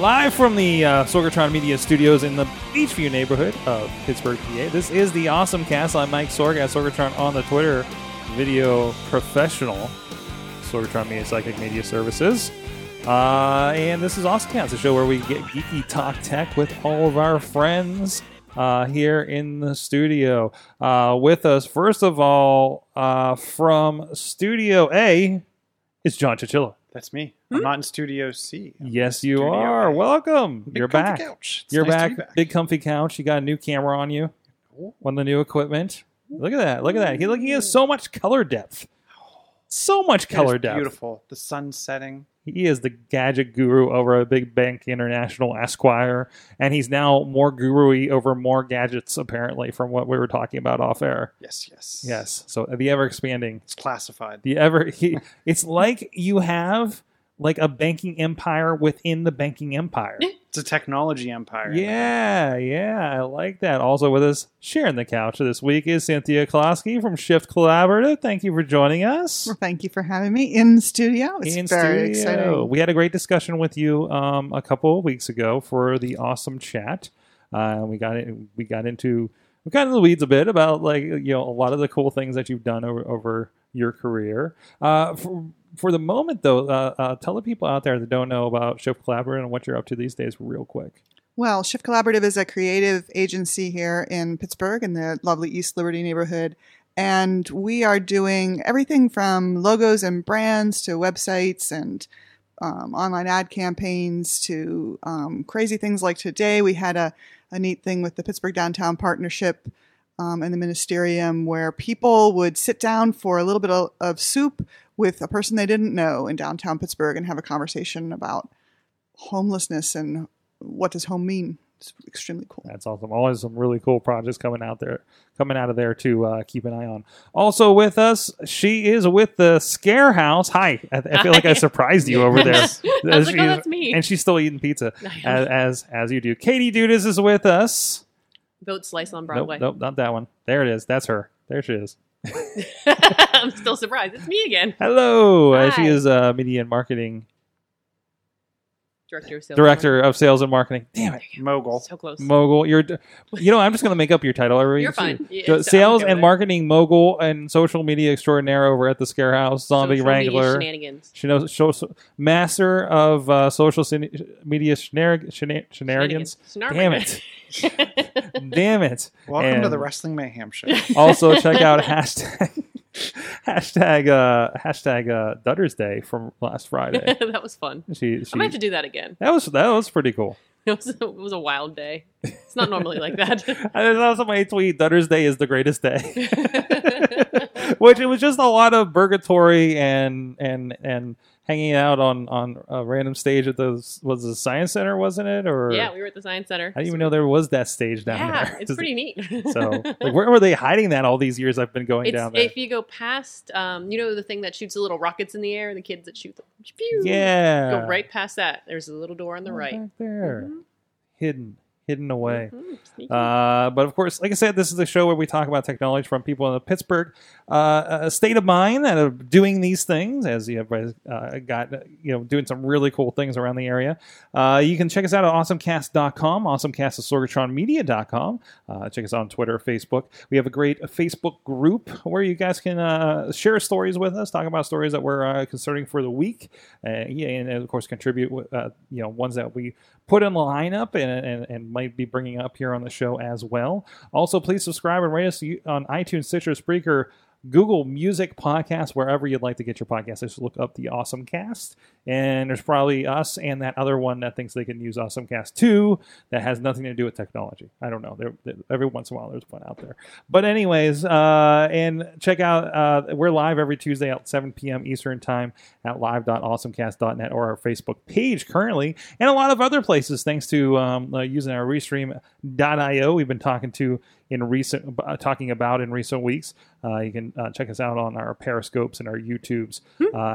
Live from the Sorgatron Media Studios in the Beachview neighborhood of Pittsburgh, PA. This is the Awesome Cast. I'm Mike Sorg at Sorgatron on the Twitter, video professional, Sorgatron Media, Psychic Media Services. And this is Awesome Cast, a show where we get geeky talk tech with all of our friends here in the studio. With us, first of all, from Studio A, it's John Chichilla. That's me. I'm not in Studio C. Yes, you are. Welcome. You're back. You're back. Big comfy couch. You got a new camera on you. One of the new equipment. Look at that. Look at that. He has so much color depth. So much color depth. Beautiful. The sun setting. He is the gadget guru over at Big Bank International Esquire, and he's now more guru-y over more gadgets, apparently, from what we were talking about off air. Yes. So the ever-expanding. It's classified. It's like you have like a banking empire within the banking empire. It's a technology empire. Yeah, I like that. Also with us sharing the couch this week is Cynthia Klosky from Shift Collaborative. Thank you for joining us. Well, thank you for having me in the studio. It's very exciting. We had a great discussion with you a couple of weeks ago for the Awesome Chat. We got into the weeds a bit about a lot of the cool things that you've done over your career. For the moment, though, tell the people out there that don't know about Shift Collaborative and what you're up to these days real quick. Well, Shift Collaborative is a creative agency here in Pittsburgh in the lovely East Liberty neighborhood. And we are doing everything from logos and brands to websites and online ad campaigns to crazy things like today. We had a neat thing with the Pittsburgh Downtown Partnership and the Ministerium where people would sit down for a little bit of soup with a person they didn't know in downtown Pittsburgh and have a conversation about homelessness and what does home mean. It's extremely cool. That's awesome. Always some really cool projects coming out of there to keep an eye on. Also with us, she is with the ScareHouse. Hi. I feel like I surprised you over there. I was like, that's me. And she's still eating pizza as you do. Katie Dudas is with us. Vote Slice on Broadway. Nope, not that one. There it is. That's her. There she is. I'm still surprised. It's me again. Hello. She is a media and marketing director of sales and marketing. Damn it, mogul. So close, mogul. I'm just going to make up your title. You're fine. Yeah, sales and marketing mogul and social media extraordinaire over at the ScareHouse. Zombie wrangler. She knows master of social media shenanigans. Damn it. Damn it. Welcome to the Wrestling Mayhem Show. Also, check out hashtag Dutters Day from last Friday. That was fun. I might have to do that again. That was pretty cool. It was a wild day. It's not normally like that. I saw somebody tweet, Dutters Day is the greatest day. Which it was just a lot of burgatory and hanging out on a random stage at the Science Center, wasn't it? Or yeah, we were at the Science Center. I didn't even know there was that stage down there. Yeah, it's pretty neat. So, where were they hiding that all these years I've been going down there? If you go past, the thing that shoots the little rockets in the air, the kids that shoot them. Pew, yeah. Go right past that. There's a little door on the right. Right there. Mm-hmm. Hidden away. Mm-hmm. But of course, like I said, this is a show where we talk about technology from people in the Pittsburgh state of mind that are doing these things, as everybody's doing some really cool things around the area. You can check us out at awesomecast.com. Awesomecast is sorgatronmedia.com. Check us out on Twitter, Facebook. We have a great Facebook group where you guys can share stories with us, talk about stories that we're concerning for the week, and of course contribute with, ones that we put in the lineup and might be bringing up here on the show as well. Also, please subscribe and rate us on iTunes, Stitcher, Spreaker, Google Music, Podcasts, wherever you'd like to get your podcast. Just look up the Awesome Cast. And there's probably us and that other one that thinks they can use AwesomeCast 2 that has nothing to do with technology. I don't know. Every once in a while, there's one out there. But anyways, and check out, we're live every Tuesday at 7 p.m. Eastern time at live.awesomecast.net or our Facebook page currently, and a lot of other places thanks to using our Restream.io we've been talking about in recent weeks. You can check us out on our Periscopes and our YouTubes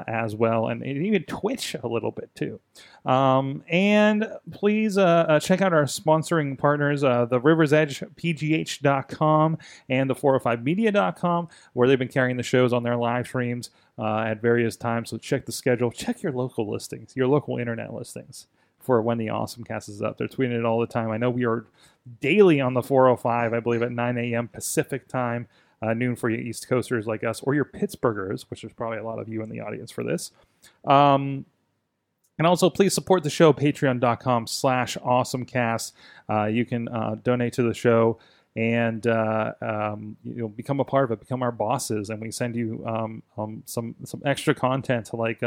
as well, and even Twitch a little bit too. And please check out our sponsoring partners, the River's Edge PGH.com and the 405media.com, where they've been carrying the shows on their live streams at various times. So check the schedule, check your local listings, your local internet listings, for when the AwesomeCast is up. They're tweeting it all the time. I know we are daily on the 405, I believe, at 9 a.m. Pacific time, noon for you East Coasters like us, or your Pittsburghers, which there's probably a lot of you in the audience for this. And also, please support the show, patreon.com/awesomecast. You can donate to the show and you'll become a part of it, become our bosses, and we send you some extra content to like...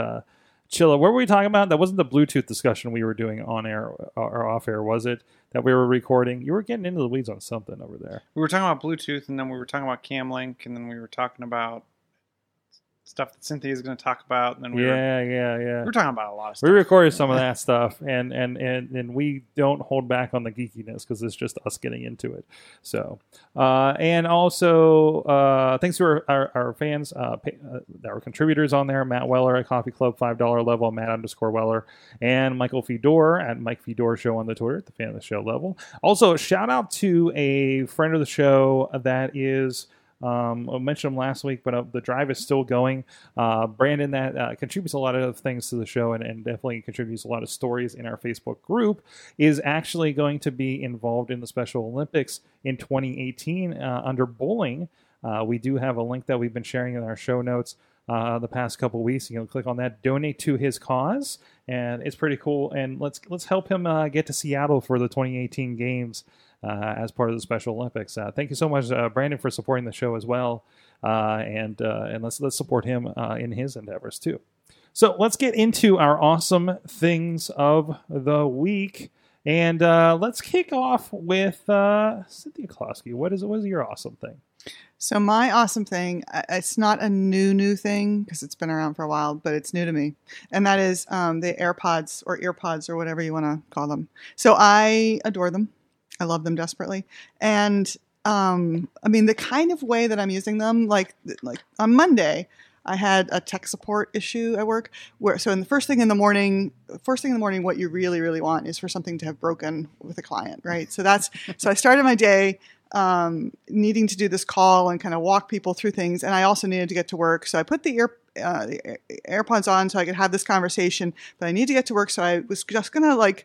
Chilla, what were we talking about? That wasn't the Bluetooth discussion we were doing on air or off air, was it? That we were recording. You were getting into the weeds on something over there. We were talking about Bluetooth, and then we were talking about CamLink, and then we were talking about stuff that Cynthia is going to talk about. And then we were talking about a lot of stuff. We recorded some of that stuff, and we don't hold back on the geekiness because it's just us getting into it. So, and also thanks to our fans, our contributors on there, Matt Weller at Coffee Club, $5 level, Matt_Weller, and Michael Fedor at Mike Fedor Show on the Twitter at the fan of the show level. Also, shout out to a friend of the show that is... I mentioned him last week, but the drive is still going. Brandon that contributes a lot of things to the show and definitely contributes a lot of stories in our Facebook group is actually going to be involved in the Special Olympics in 2018 under bowling. We do have a link that we've been sharing in our show notes the past couple weeks. You can click on that, donate to his cause, and it's pretty cool. And let's help him get to Seattle for the 2018 games. As part of the Special Olympics, thank you so much, Brandon, for supporting the show as well, and let's support him in his endeavors too. So let's get into our awesome things of the week, and let's kick off with Cynthia Klosky. What is your awesome thing? So my awesome thing, it's not a new thing because it's been around for a while, but it's new to me. And that is the AirPods or EarPods or whatever you want to call them. So I adore them. I love them desperately. And, I mean, the kind of way that I'm using them, like on Monday, I had a tech support issue at work so in the first thing in the morning, what you really, really want is for something to have broken with a client, right? So so I started my day, needing to do this call and kind of walk people through things. And I also needed to get to work. So I put the AirPods on so I could have this conversation, but I need to get to work. So I was just going to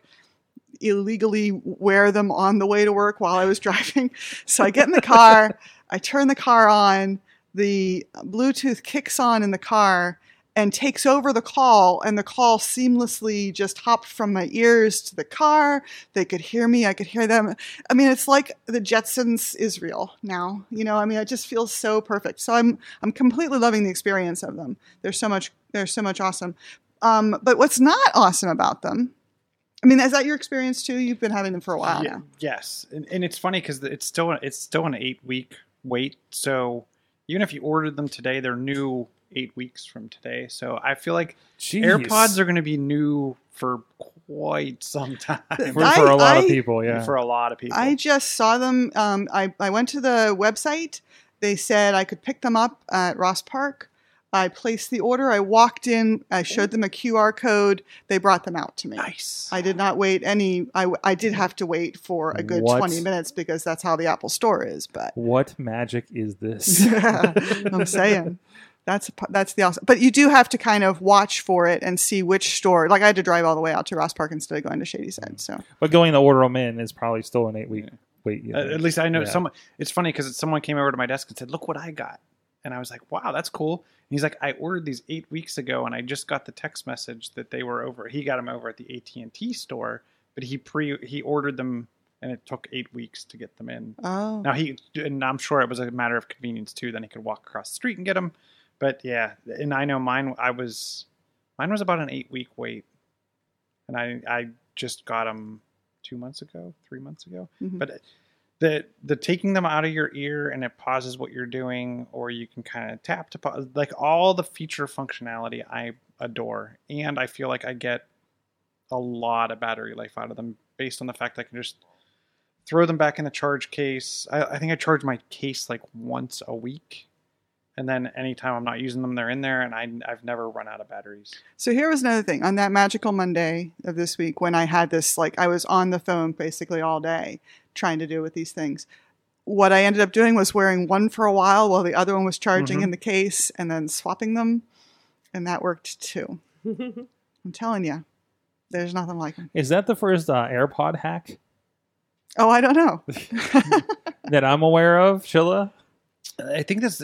illegally wear them on the way to work while I was driving. So I get in the car, I turn the car on, the Bluetooth kicks on in the car and takes over the call, and the call seamlessly just hopped from my ears to the car. They could hear me, I could hear them. I mean, it's like the Jetsons Israel now. You know, I mean, it just feels so perfect. So I'm completely loving the experience of them. There's so much awesome. But what's not awesome about them, I mean, is that your experience too? You've been having them for a while now. Yes, and it's funny because it's still an 8-week wait. So even if you ordered them today, they're new 8 weeks from today. So I feel like AirPods are going to be new for quite some time. For a lot of people. I just saw them. I went to the website. They said I could pick them up at Ross Park. I placed the order. I walked in. I showed them a QR code. They brought them out to me. Nice. I did not wait any. I did have to wait for a good 20 minutes because that's how the Apple Store is. But what magic is this? Yeah, I'm saying that's the awesome. But you do have to kind of watch for it and see which store. Like I had to drive all the way out to Ross Park instead of going to Shadyside. So, but going to order them in is probably still an 8-week wait. You know. At least I know someone. It's funny because someone came over to my desk and said, "Look what I got." And I was like, wow, that's cool. And he's like, I ordered these 8 weeks ago, and I just got the text message that they were over. He got them over at the AT&T store, but he ordered them, and it took 8 weeks to get them in. Oh. Now and I'm sure it was a matter of convenience, too. Then he could walk across the street and get them. But, yeah, and I know mine, Mine was about an 8-week wait, and I just got them 3 months ago. Mm-hmm. But the taking them out of your ear and it pauses what you're doing, or you can kind of tap to pause, like all the feature functionality I adore. And I feel like I get a lot of battery life out of them based on the fact that I can just throw them back in the charge case. I think I charge my case like once a week. And then anytime I'm not using them, they're in there, and I've never run out of batteries. So here was another thing. On that magical Monday of this week when I had this, like I was on the phone basically all day trying to deal with these things. What I ended up doing was wearing one for a while the other one was charging in the case and then swapping them. And that worked too. I'm telling you, there's nothing like it. Is that the first AirPod hack? Oh, I don't know. That I'm aware of, Sheila? I think that's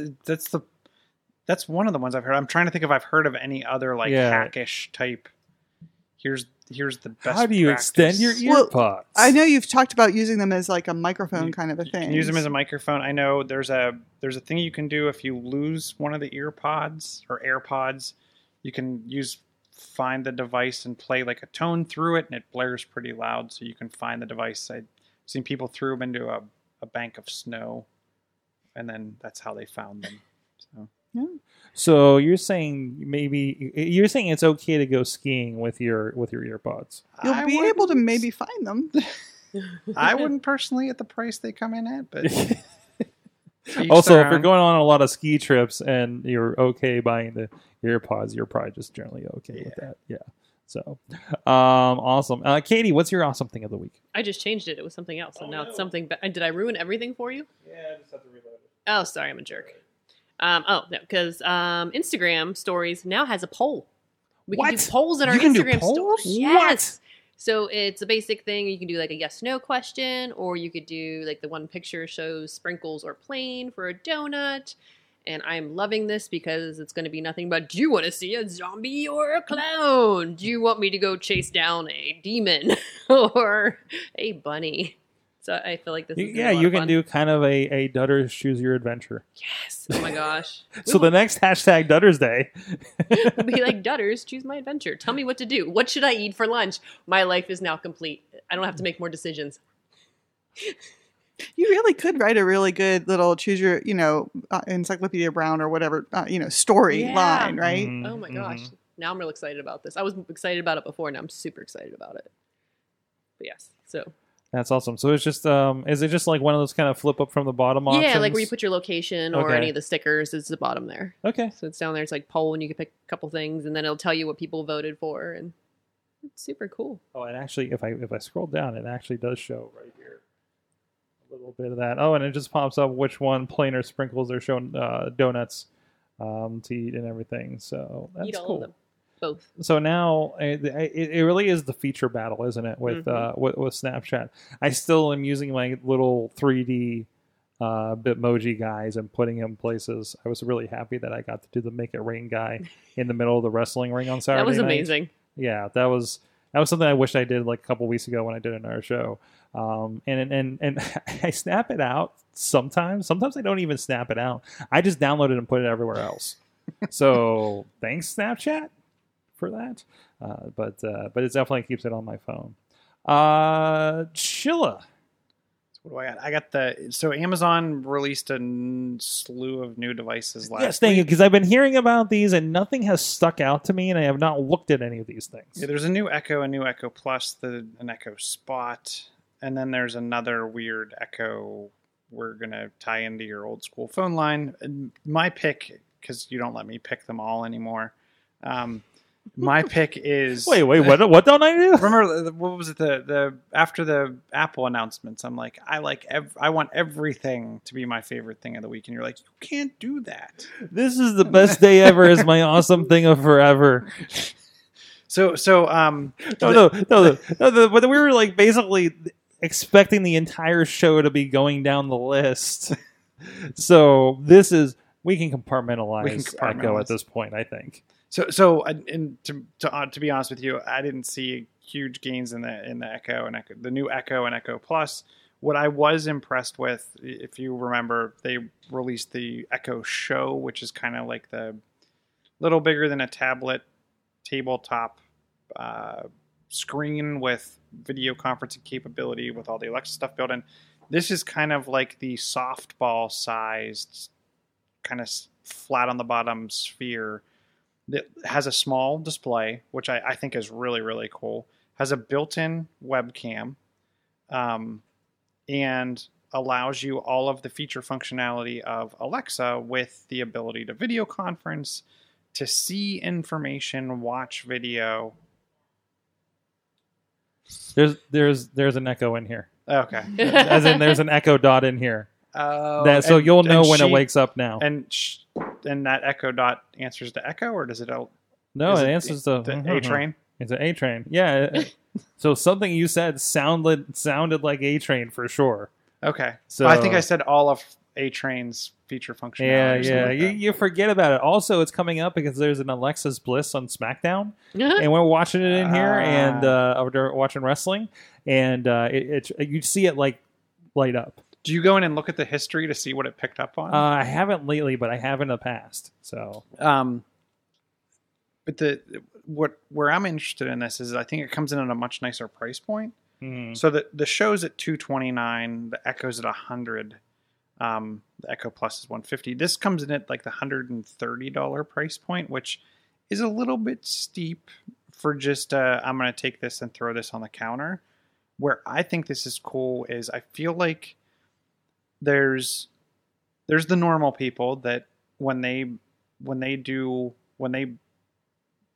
one of the ones I've heard. I'm trying to think if I've heard of any other like hackish type. Here's the best. How do you extend your EarPods? Well, I know you've talked about using them as like a microphone kind of a thing. You can use them as a microphone. I know there's a thing you can do if you lose one of the EarPods or AirPods. You can find the device and play like a tone through it, and it blares pretty loud, so you can find the device. I've seen people threw them into a bank of snow. And then that's how they found them. So you're saying it's okay to go skiing with your earbuds. You'll be able to maybe find them. I wouldn't personally at the price they come in at, but. Also, if you're going on a lot of ski trips and you're okay buying the earpods, you're probably just generally okay with that. Yeah. So, awesome. Katie, what's your awesome thing of the week? I just changed it. It was something else. And It's something. Did I ruin everything for you? Yeah, I just have to reload it. Oh, sorry. I'm a jerk. Because Instagram stories now has a poll. We can do polls in our Instagram stories. Yes. What? So it's a basic thing. You can do like a yes, no question, or you could do like the one picture shows sprinkles or plain for a donut. And I'm loving this because it's going to be nothing but, do you want to see a zombie or a clown? Do you want me to go chase down a demon or a bunny? So I feel like this is going to be a lot of fun. Do kind of a Dutters Choose Your Adventure. Yes. Oh my gosh. So the next hashtag Dutters Day. It'll be like, Dutters Choose My Adventure. Tell me what to do. What should I eat for lunch? My life is now complete. I don't have to make more decisions. You really could write a really good little choose your, Encyclopedia Brown or whatever, story line, right? Mm-hmm. Oh my gosh. Mm-hmm. Now I'm real excited about this. I was excited about it before. Now I'm super excited about it. But yes. So. That's awesome. So it's just, is it just like one of those kind of flip up from the bottom options? Yeah, like where you put your location or any of the stickers is the bottom there. Okay. So it's down there. It's like poll and you can pick a couple things and then it'll tell you what people voted for. And it's super cool. Oh, and actually, if I scroll down, it actually does show right here. Little bit of that. Oh, and it just pops up which one, plain or sprinkles, are shown donuts to eat and everything. So that's cool. Eat all of them. Both. So now it really is the feature battle, isn't it? With with Snapchat, I still am using my little 3D Bitmoji guys and putting him places. I was really happy that I got to do the Make It Rain guy in the middle of the wrestling ring on Saturday. That was amazing. Night. Yeah, that was something I wish I did like a couple weeks ago when I did another show. And I snap it out sometimes. Sometimes I don't even snap it out. I just download it and put it everywhere else. So thanks, Snapchat, for that. But it definitely keeps it on my phone. Chilla. So what do I got? So Amazon released a slew of new devices last week. Yes, thank you, because I've been hearing about these and nothing has stuck out to me and I have not looked at any of these things. Yeah, there's a new Echo, a new Echo Plus, an Echo Spot. And then there's another weird Echo we're going to tie into your old school phone line. And my pick, because you don't let me pick them all anymore, my pick is... Wait, what don't I do? Remember, what was it, the after the Apple announcements, I'm like, I want everything to be my favorite thing of the week. And you're like, you can't do that. This is the best day ever is my awesome thing of forever. No. But we were like basically expecting the entire show to be going down the list. So this is, we can compartmentalize Echo at this point, I think. So and to be honest with you, I didn't see huge gains in the Echo and Echo, the new Echo and Echo Plus. What I was impressed with, if you remember, they released the Echo Show, which is kind of like the little bigger than a tablet tabletop screen with video conferencing capability with all the Alexa stuff built in. This is kind of like the softball sized, kind of flat on the bottom sphere that has a small display, which I think is really, really cool. Has a built-in webcam, and allows you all of the feature functionality of Alexa with the ability to video conference, to see information, watch video. There's an Echo in here. Okay. As in, there's an Echo Dot in here. That, so and, you'll know when it wakes up now. And that Echo Dot answers the Echo, or does it? No, it answers the A-Train. It's an A-Train. Yeah. So something you said sounded like A-Train for sure. Okay. So I think I said all of A-Train's feature functionality. Yeah, yeah. Like you forget about it. Also, it's coming up because there's an Alexa's Bliss on SmackDown, and we're watching it in here, and we're watching wrestling, and you see it like light up. Do you go in and look at the history to see what it picked up on? I haven't lately, but I have in the past. So, but where I'm interested in this is I think it comes in at a much nicer price point. Mm-hmm. So the show's at $229, the Echo's at $100, the Echo Plus is $150. This comes in at like the $130 price point, which is a little bit steep for just I'm going to take this and throw this on the counter. Where I think this is cool is I feel like there's the normal people that when they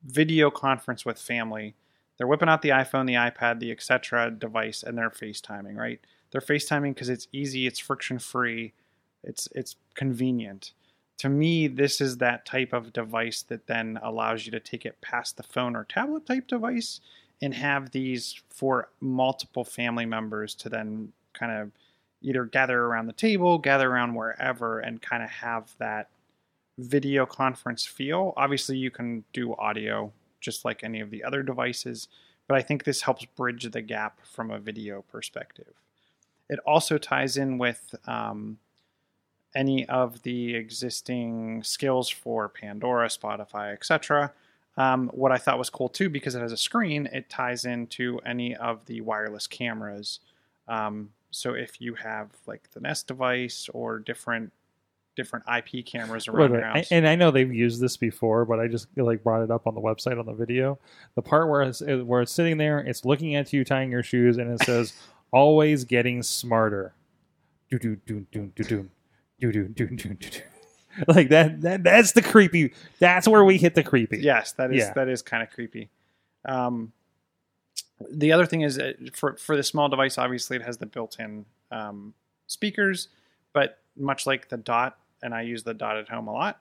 video conference with family, they're whipping out the iPhone, the iPad, the etc. device, and they're FaceTiming, right? They're FaceTiming because it's easy, it's friction-free, it's convenient. To me, this is that type of device that then allows you to take it past the phone or tablet type device and have these for multiple family members to then kind of either gather around the table, gather around wherever, and kind of have that video conference feel. Obviously, you can do audio just like any of the other devices, but I think this helps bridge the gap from a video perspective. It also ties in with any of the existing skills for Pandora, Spotify, etc. What I thought was cool too, because it has a screen, it ties into any of the wireless cameras. So if you have like the Nest device or different IP cameras around your house. And I know they've used this before, but I just like brought it up on the website on the video. The part where it's sitting there, it's looking at you tying your shoes, and it says, "Always getting smarter." Do do do do do do do do do do do. Like that's the creepy. That's where we hit the creepy. Yes, that is kind of creepy. The other thing is for the small device, obviously it has the built-in speakers, but much like the Dot. And I use the Dot at home a lot.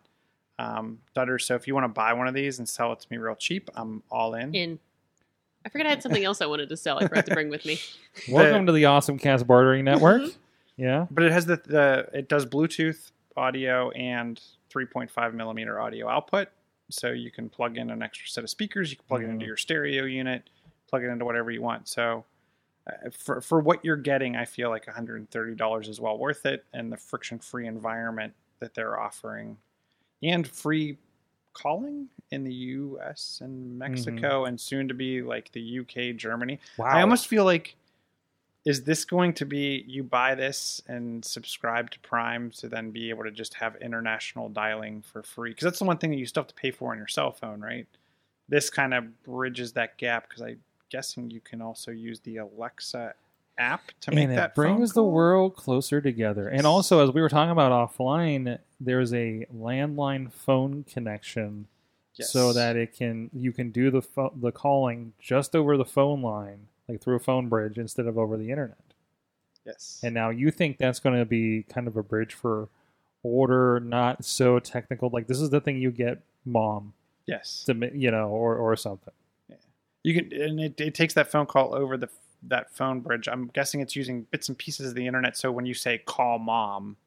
Dutters. So if you want to buy one of these and sell it to me real cheap, I'm all in. I forgot I had something else I wanted to sell. I forgot to bring with me. Welcome to the Awesome Cast Bartering Network. Yeah. But it has it does Bluetooth audio and 3.5 millimeter audio output. So you can plug in an extra set of speakers. You can plug it into your stereo unit, plug it into whatever you want. So for what you're getting, I feel like $130 is well worth it. And the friction-free environment that they're offering and free calling in the US and Mexico and soon to be like the UK, Germany. Wow. I almost feel like, is this going to be, you buy this and subscribe to Prime to then be able to just have international dialing for free? Because that's the one thing that you still have to pay for on your cell phone, right? This kind of bridges that gap because I'm guessing you can also use the Alexa app to make that phone call. And it brings the world closer together. And also, as we were talking about offline, there's a landline phone connection, yes, so that you can do the calling just over the phone line, like through a phone bridge instead of over the internet. Yes. And now you think that's going to be kind of a bridge for order, not so technical. Like this is the thing you get, Mom. Yes. To, or something. Yeah. You can, and it takes that phone call over that phone bridge. I'm guessing it's using bits and pieces of the internet. So when you say call Mom,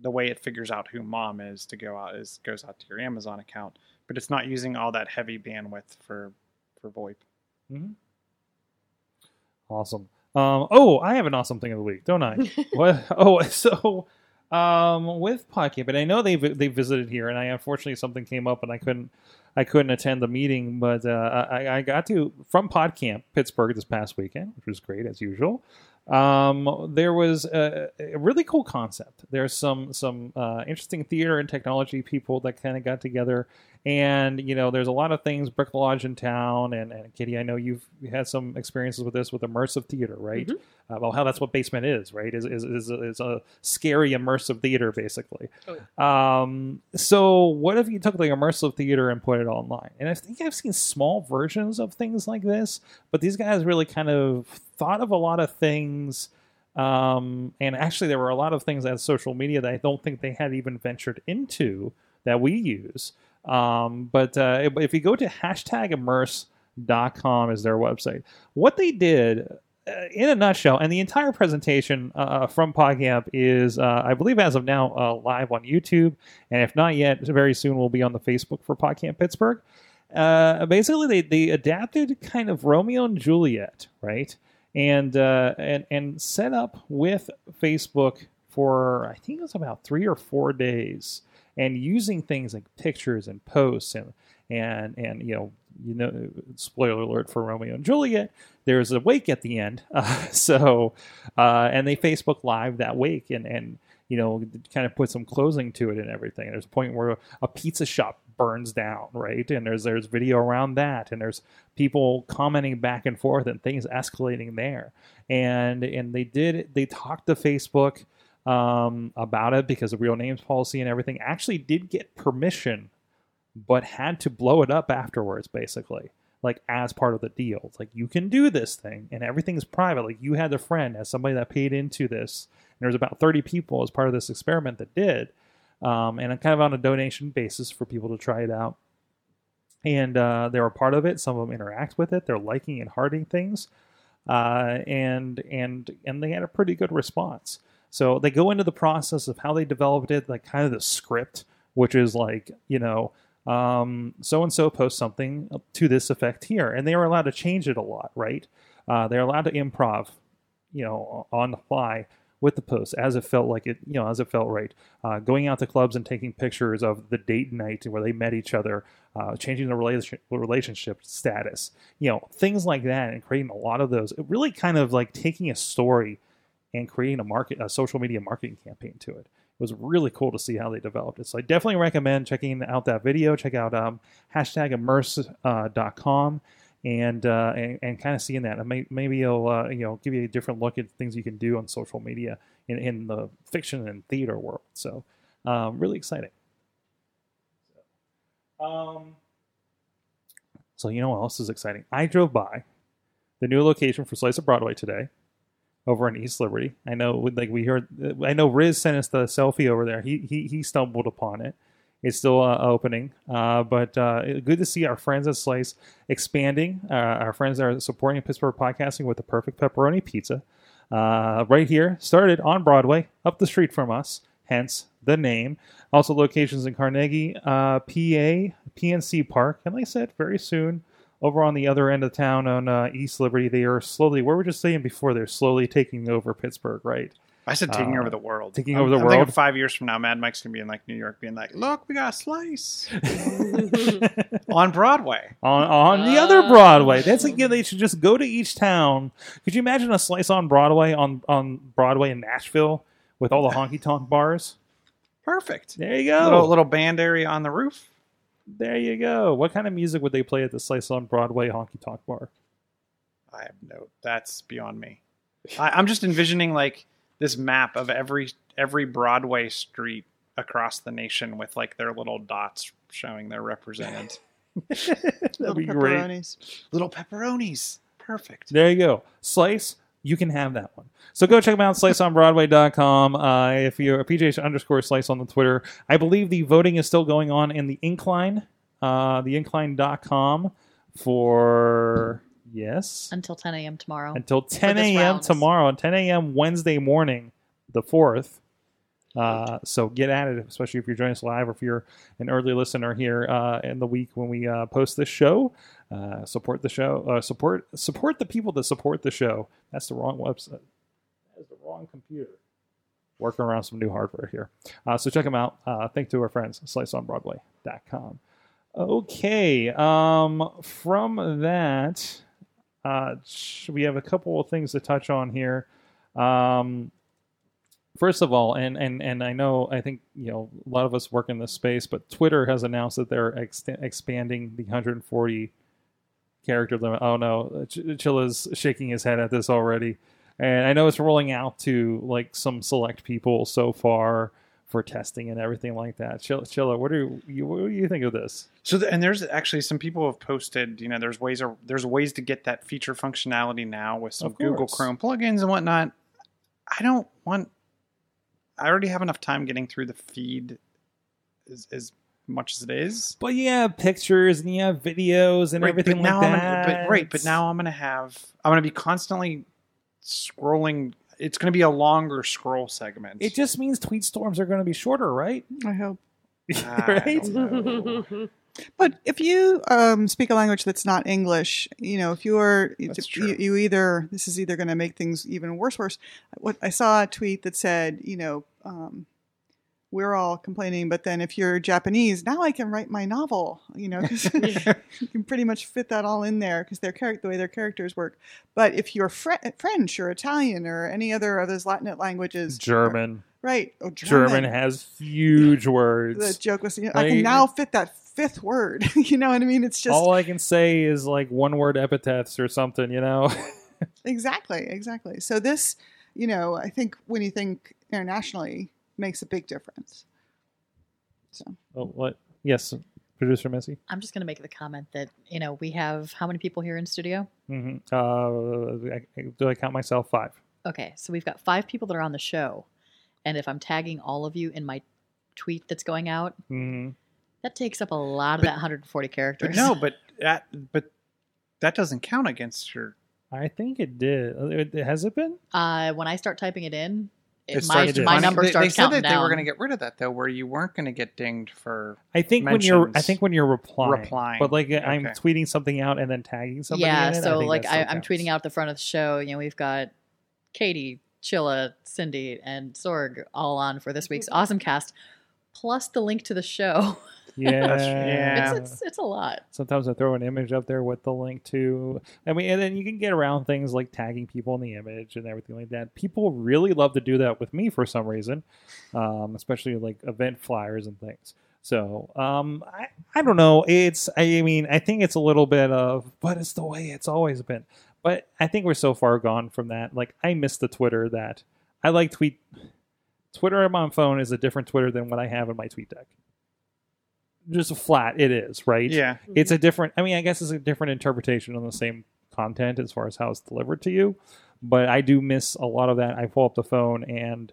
the way it figures out who Mom is to go out goes out to your Amazon account, but it's not using all that heavy bandwidth for VoIP. Mm-hmm. Awesome. I have an awesome thing of the week, don't I? What? Oh, so with PodCamp, and I know they visited here, and I unfortunately something came up and I couldn't I couldn't attend the meeting, but I got to, from PodCamp Pittsburgh this past weekend, which was great as usual. There was a really cool concept. There's some interesting theater and technology people that kind of got together, and you know, there's a lot of things. Brick Lodge in town, and Kitty, I know you've had some experiences with this, with immersive theater, right? Mm-hmm. Well, hell, that's what Basement is, right? Is a scary immersive theater, basically. Oh, yeah. So what if you took the immersive theater and put it online? And I think I've seen small versions of things like this, but these guys really kind of thought of a lot of things, and actually there were a lot of things on social media that I don't think they had even ventured into that we use. But if you go to #immerse.com is their website. What they did, in a nutshell, and the entire presentation from PodCamp is, I believe as of now, live on YouTube, and if not yet, very soon will be on the Facebook for PodCamp Pittsburgh. Basically, they adapted kind of Romeo and Juliet, right? And set up with Facebook for, I think it was about 3 or 4 days, and using things like pictures and posts and you know, spoiler alert for Romeo and Juliet, there's a wake at the end. So and they Facebook Live that wake and you know, kind of put some closing to it and everything. There's a point where a pizza shop burns down, right? And there's video around that, and there's people commenting back and forth and things escalating there. And they talked to Facebook about it because of real names policy and everything. Actually did get permission, but had to blow it up afterwards, basically. Like, as part of the deal. It's like, you can do this thing, and everything's private. Like, you had a friend as somebody that paid into this, and there was about 30 people as part of this experiment that did. And kind of on a donation basis for people to try it out. And they were a part of it. Some of them interact with it. They're liking and hearting things. And they had a pretty good response. So they go into the process of how they developed it, like kind of the script, which is like, you know, so-and-so posts something to this effect here. And they were allowed to change it a lot, right? They're allowed to improv, you know, on the fly with the post as it felt like it, you know, as it felt right. Going out to clubs and taking pictures of the date night where they met each other, changing the relationship status, you know, things like that, and creating a lot of those. It really kind of like taking a story and creating a social media marketing campaign to it. It was really cool to see how they developed it. So I definitely recommend checking out that video. Check out #immerse.com and kind of seeing that. And maybe it'll give you a different look at things you can do on social media in the fiction and theater world. So really exciting. So you know what else is exciting? I drove by the new location for Slice of Broadway today. Over in East Liberty. I know, like we heard, I know Riz sent us the selfie over there. He stumbled upon it. It's still opening, but good to see our friends at Slice expanding. Our friends that are supporting Pittsburgh podcasting with the perfect pepperoni pizza, right here. Started on Broadway, up the street from us. Hence the name. Also, locations in Carnegie, PA, PNC Park, and like I said, very soon. Over on the other end of town on East Liberty, they are slowly, what were we just saying before, they're slowly taking over Pittsburgh, right? I said taking over the world. Taking over the world. I think 5 years from now, Mad Mike's going to be in like New York being like, look, we got a Slice. On Broadway. On the other Broadway. That's like, yeah, they should just go to each town. Could you imagine a Slice on Broadway, on Broadway in Nashville with all the honky-tonk bars? Perfect. There you go. Little band area on the roof. There you go. What kind of music would they play at the Slice on Broadway honky tonk bar? I have no. That's beyond me. I'm just envisioning like this map of every Broadway street across the nation with like their little dots showing they're represented. That'd be pepperonis. Great. Little pepperonis. Perfect. There you go. Slice. You can have that one. So go check them out, sliceonbroadway.com. If you're @PGH_Slice on the Twitter, I believe the voting is still going on in the Incline, theincline.com for, yes. Until 10 a.m. tomorrow. Until 10 a.m. tomorrow, 10 a.m. Wednesday morning, the 4th. So get at it, especially if you're joining us live or if you're an early listener here in the week when we post this show. Support the show. Support the people that support the show. That's the wrong website. That is the wrong computer. Working around some new hardware here. So check them out. Thanks to our friends, sliceonbroadway.com. Okay. From that, we have a couple of things to touch on here. First of all, and I know, I think, you know, a lot of us work in this space, but Twitter has announced that they're expanding the 140 character limit. Oh no, Chilla's shaking his head at this already. And I know it's rolling out to like some select people so far for testing and everything like that. Chilla, what do you think of this? So, there's actually some people who have posted, you know, there's ways to get that feature functionality now with some Google Chrome plugins and whatnot. I already have enough time getting through the feed as much as it is. But you have pictures and you have videos and everything like that. But now I'm going to be constantly scrolling. It's going to be a longer scroll segment. It just means tweet storms are going to be shorter, right? I hope. Right? But if you speak a language that's not English, you know, if you either, this is either going to make things even worse. What I saw a tweet that said, you know, we're all complaining, but then if you're Japanese, now I can write my novel, you know, because you can pretty much fit that all in there because the way their characters work. But if you're French or Italian or any other of those Latin languages, German. Right. Oh, German has huge words. The joke was, you know, I can now fit that fifth word. You know what I mean? It's just all I can say is like one word epithets or something, you know? Exactly. So this, you know, I think when you think internationally makes a big difference. So. Oh, what? Yes. Producer Missy? I'm just going to make the comment that, you know, we have how many people here in studio? Mm-hmm. Do I count myself? 5. Okay. So we've got 5 people that are on the show. And if I'm tagging all of you in my tweet that's going out, mm-hmm. that takes up a lot of that 140 characters. But that doesn't count against your... I think it did. Has it been? When I start typing it in, my number starts counting down. They said that they were going to get rid of that, though, where you weren't going to get dinged for mentions. I think when you're replying. But like I'm tweeting something out and then tagging somebody in it. Yeah, so like I'm tweeting out the front of the show. You know, we've got Katie, Chilla, Cindy, and Sorg all on for this week's Awesome Cast, plus the link to the show. Yeah. It's a lot. Sometimes I throw an image up there with the link to. I mean, and then you can get around things like tagging people in the image and everything like that. People really love to do that with me for some reason, especially like event flyers and things. So I don't know. I think it's a little bit of, but it's the way it's always been. But I think we're so far gone from that. Like, I miss the Twitter that I like tweet. Twitter on my phone is a different Twitter than what I have in my tweet deck. Just flat, it is, right? Yeah. It's a different, I mean, I guess it's a different interpretation on the same content as far as how it's delivered to you. But I do miss a lot of that. I pull up the phone and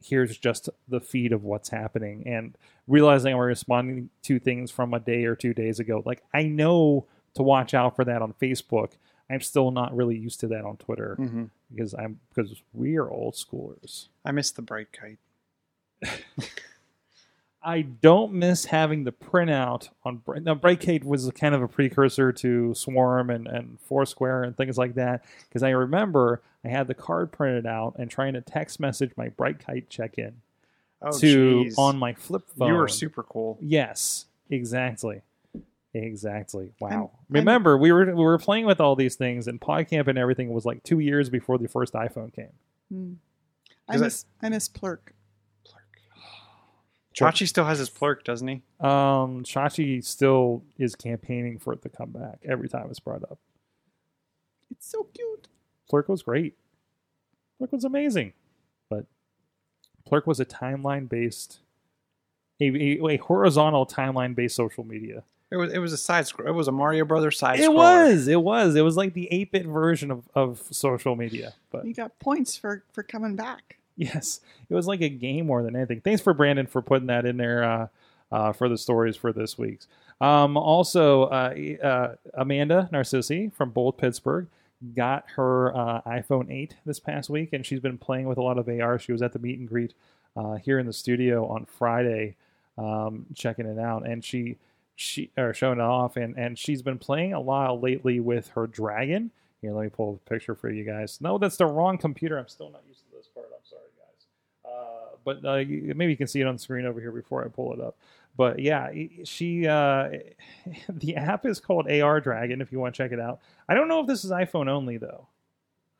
here's just the feed of what's happening. And realizing I'm responding to things from a day or 2 days ago. Like, I know to watch out for that on Facebook. I'm still not really used to that on Twitter because we are old schoolers. I miss the bright kite. I don't miss having the printout on. Now, bright kite was kind of a precursor to Swarm and Foursquare and things like that. Because I remember I had the card printed out and trying to text message my bright kite check-in on my flip phone. You were super cool. Yes, exactly. Exactly. Wow. Remember, we were playing with all these things, and PodCamp and everything was like 2 years before the first iPhone came. I miss Plurk. Chachi still has his Plurk, doesn't he? Chachi still is campaigning for it to come back every time it's brought up. It's so cute. Plurk was great. Plurk was amazing. But Plurk was a timeline-based, a horizontal timeline-based social media. It was a side scroll. It was a Mario Brothers side scroll. It was like the 8-bit version of social media. But you got points for coming back. Yes. It was like a game more than anything. Thanks for Brandon for putting that in there for the stories for this week's. Also, Amanda Narcisi from Bold Pittsburgh got her iPhone 8 this past week, and she's been playing with a lot of AR. She was at the meet and greet here in the studio on Friday checking it out, and she showing it off, and she's been playing a lot lately with her dragon. Here, let me pull up a picture for you guys. No, that's the wrong computer. I'm still not used to this part. I'm sorry, guys. but maybe you can see it on the screen over here before I pull it up. But yeah, she the app is called AR Dragon if you want to check it out. I don't know if this is iPhone only, though.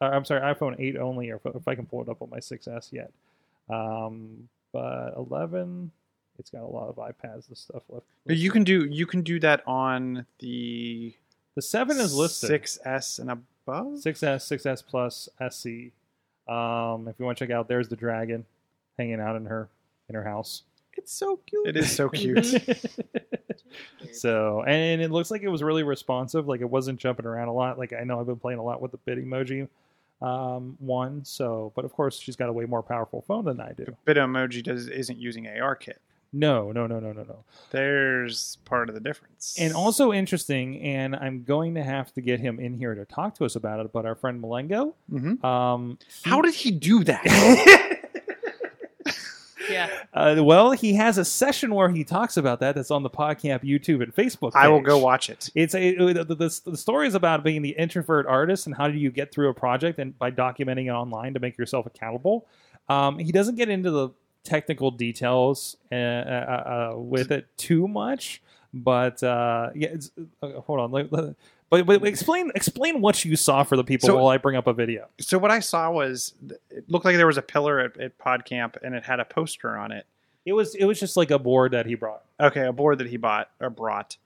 I'm sorry, iPhone 8 only, or if I can pull it up on my 6S yet. But 11, it's got a lot of iPads and stuff left. You can do that on the... The 7 is listed. 6S and above? 6S, 6S Plus, SE. If you want to check out, there's the dragon hanging out in her house. It's so cute. It is so cute. So, and it looks like it was really responsive. Like, it wasn't jumping around a lot. Like, I know I've been playing a lot with the bit emoji one. So, but of course, she's got a way more powerful phone than I do. The bit emoji isn't using ARKit. No. There's part of the difference. And also interesting, and I'm going to have to get him in here to talk to us about it, but our friend Malengo. Mm-hmm. How did he do that? Yeah. Well, he has a session where he talks about that. That's on the PodCamp YouTube and Facebook page. I will go watch it. It's the story is about being the introvert artist and how do you get through a project and by documenting it online to make yourself accountable. He doesn't get into the technical details with it too much, but yeah. It's, hold on. But explain what you saw for the people while I bring up a video. So what I saw was, it looked like there was a pillar at PodCamp, and it had a poster on it. It was just like a board that he brought. Okay, a board that he brought.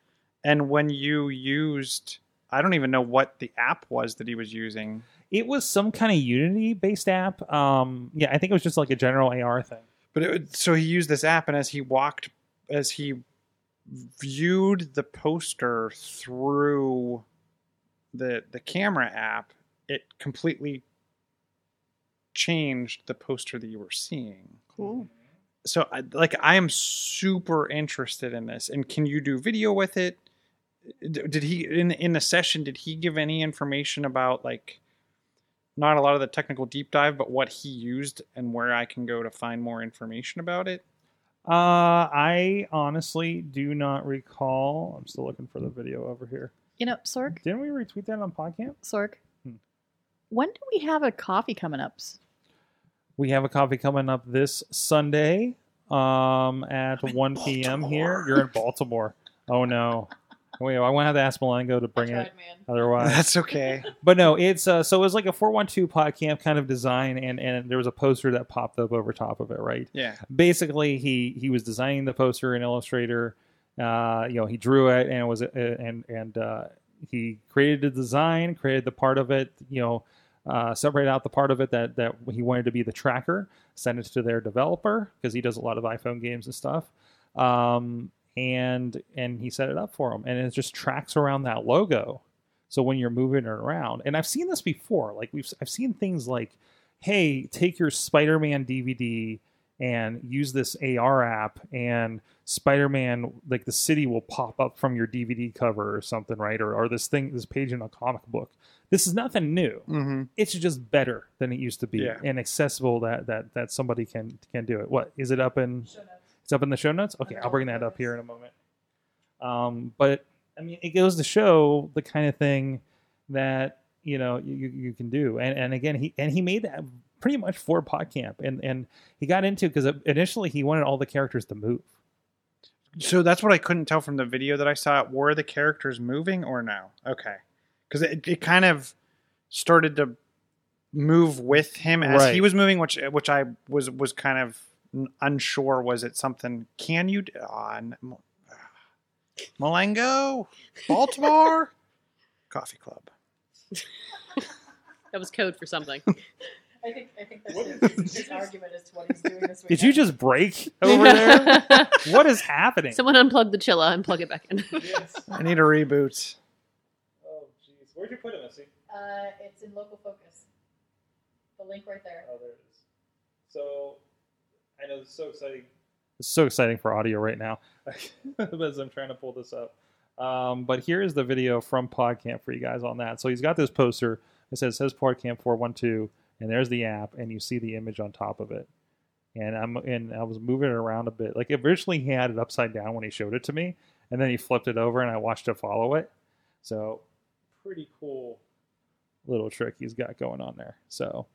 And when you used, I don't even know what the app was that he was using. It was some kind of Unity-based app. Yeah, I think it was just like a general AR thing. But so he used this app, and as he viewed the poster through the camera app, it completely changed the poster that you were seeing. Cool. So I am super interested in this. And can you do video with it? Did he in the session, did he give any information about, like, not a lot of the technical deep dive, but what he used and where I can go to find more information about it? I honestly do not recall. I'm still looking for the video over here. You know, Sorg? Didn't we retweet that on PodCamp? Sorg? When do we have a coffee coming up? We have a coffee coming up this Sunday at 1 p.m. here. You're in Baltimore. Oh, no. Wait, I want to have to ask Malengo to bring it. Otherwise, that's okay. But no, it's so it was like a 412 PodCamp kind of design, and there was a poster that popped up over top of it, right? Yeah. Basically, he was designing the poster in Illustrator. He drew it and he created the design, created the part of it, separated out the part of it that he wanted to be the tracker, sent it to their developer because he does a lot of iPhone games and stuff. And he set it up for him, and it just tracks around that logo. So when you're moving it around, and I've seen this before, like I've seen things like, hey, take your Spider-Man DVD and use this AR app, and Spider-Man, like the city will pop up from your DVD cover or something, right? Or this page in a comic book. This is nothing new. Mm-hmm. It's just better than it used to be, and accessible that somebody can do it. What is it up in? It's up in the show notes. Okay, I'll bring that up here in a moment. But I mean, it goes to show the kind of thing that you can do. And again, he made that pretty much for PodCamp, and he got into, because initially he wanted all the characters to move. So that's what I couldn't tell from the video that I saw. Were the characters moving or no? Okay, because it kind of started to move with him as he was moving, which I was kind of unsure. Was it something? Can you on Malengo, Baltimore Coffee Club? That was code for something. I think that's his argument as to what he's doing this week. Did you just break over there? What is happening? Someone unplug the chilla and plug it back in. Yes. I need a reboot. Oh, jeez. Where'd you put it, Missy? It's in local focus. The link right there. Oh, there it is. So, I know it's so exciting. It's so exciting for audio right now as I'm trying to pull this up. But here is the video from PodCamp for you guys on that. So he's got this poster that says PodCamp 412, and there's the app, and you see the image on top of it. And I was moving it around a bit. Like, originally he had it upside down when he showed it to me, and then he flipped it over, and I watched it follow it. So pretty cool little trick he's got going on there. So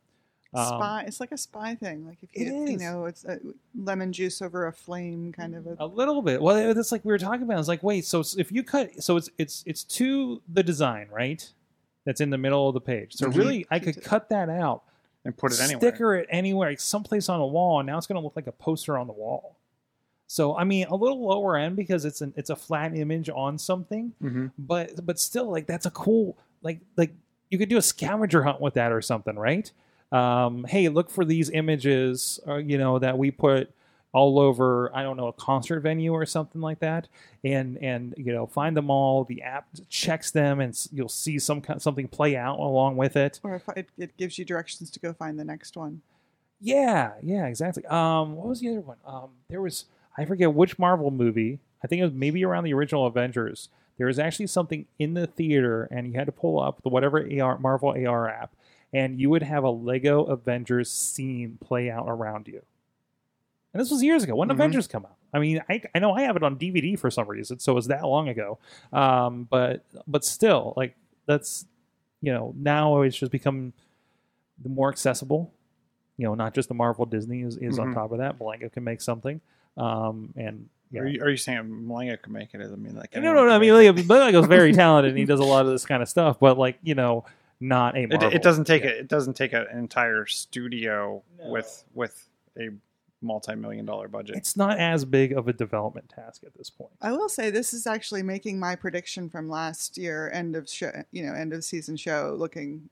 Spy. It's like a spy thing. Like if you know, it's a lemon juice over a flame kind of a little bit. Well, that's like we were talking about. It's like, wait, so if you cut, so it's to the design, right? That's in the middle of the page. So really, I could cut that out and put it anywhere. Sticker it anywhere, like someplace on a wall, and now it's going to look like a poster on the wall. So I mean, a little lower end because it's a flat image on something, but still, like that's a cool like you could do a scavenger hunt with that or something, right? Hey, look for these images, you know, that we put all over, I don't know, a concert venue or something like that. And, you know, find them all. The app checks them and you'll see something play out along with it. Or if it gives you directions to go find the next one. Yeah, exactly. What was the other one? There was, I forget which Marvel movie. I think it was maybe around the original Avengers. There was actually something in the theater and you had to pull up the whatever Marvel AR app. And you would have a Lego Avengers scene play out around you. And this was years ago. When Avengers come out? I mean, I know I have it on DVD for some reason, so it was that long ago. But still, like that's, you know, now it's just become the more accessible. You know, not just the Marvel, Disney is on top of that. Malengo can make something. And yeah. Are you saying Malengo can make it? I mean, like no. I mean, Malengo's very talented, and he does a lot of this kind of stuff. But like, you know. Not a Marvel. It doesn't take an entire studio with a multi-million-dollar budget. It's not as big of a development task at this point. I will say this is actually making my prediction from last year end of season show looking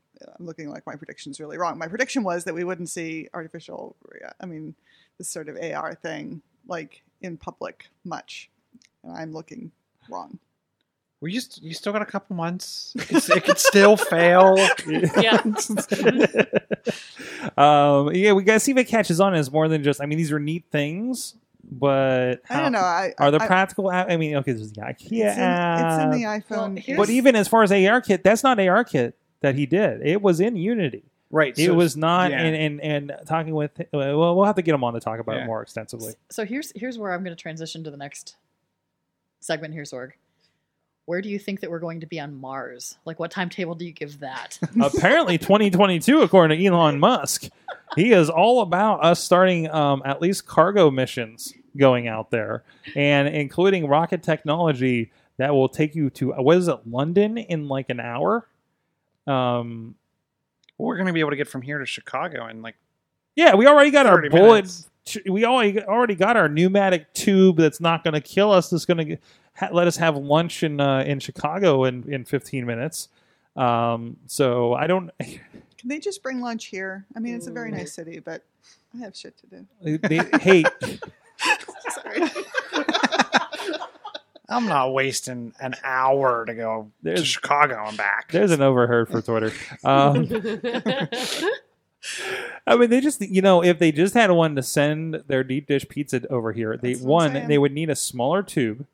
like my prediction's really wrong. My prediction was that we wouldn't see this sort of AR thing like in public much, and I'm looking wrong. Well, you still got a couple months. It could still fail. Yeah. We got to see if it catches on as more than just, I mean, these are neat things, but I don't know. Are there practical? I mean, okay, there's the IKEA app. It's in the iPhone. Well, but even as far as ARKit, that's not ARKit that he did. It was in Unity. Right. It was not, yeah. and talking with, well, we'll have to get him on to talk about it more extensively. So here's where I'm going to transition to the next segment here, Sorg. Where do you think that we're going to be on Mars? Like, what timetable do you give that? Apparently 2022, according to Elon Musk. He is all about us starting at least cargo missions going out there, and including rocket technology that will take you to, what is it, London in like an hour? We're going to be able to get from here to Chicago in like... Yeah, we already got our bullets. We already got our pneumatic tube that's not going to kill us. That's going to let us have lunch in Chicago in 15 minutes. So I don't... Can they just bring lunch here? I mean, it's a very nice city, but I have shit to do. Sorry. I'm not wasting an hour to go to Chicago and back. There's an overheard for Twitter. I mean, they just, you know, if they just had one to send their deep dish pizza over here, they would need a smaller tube,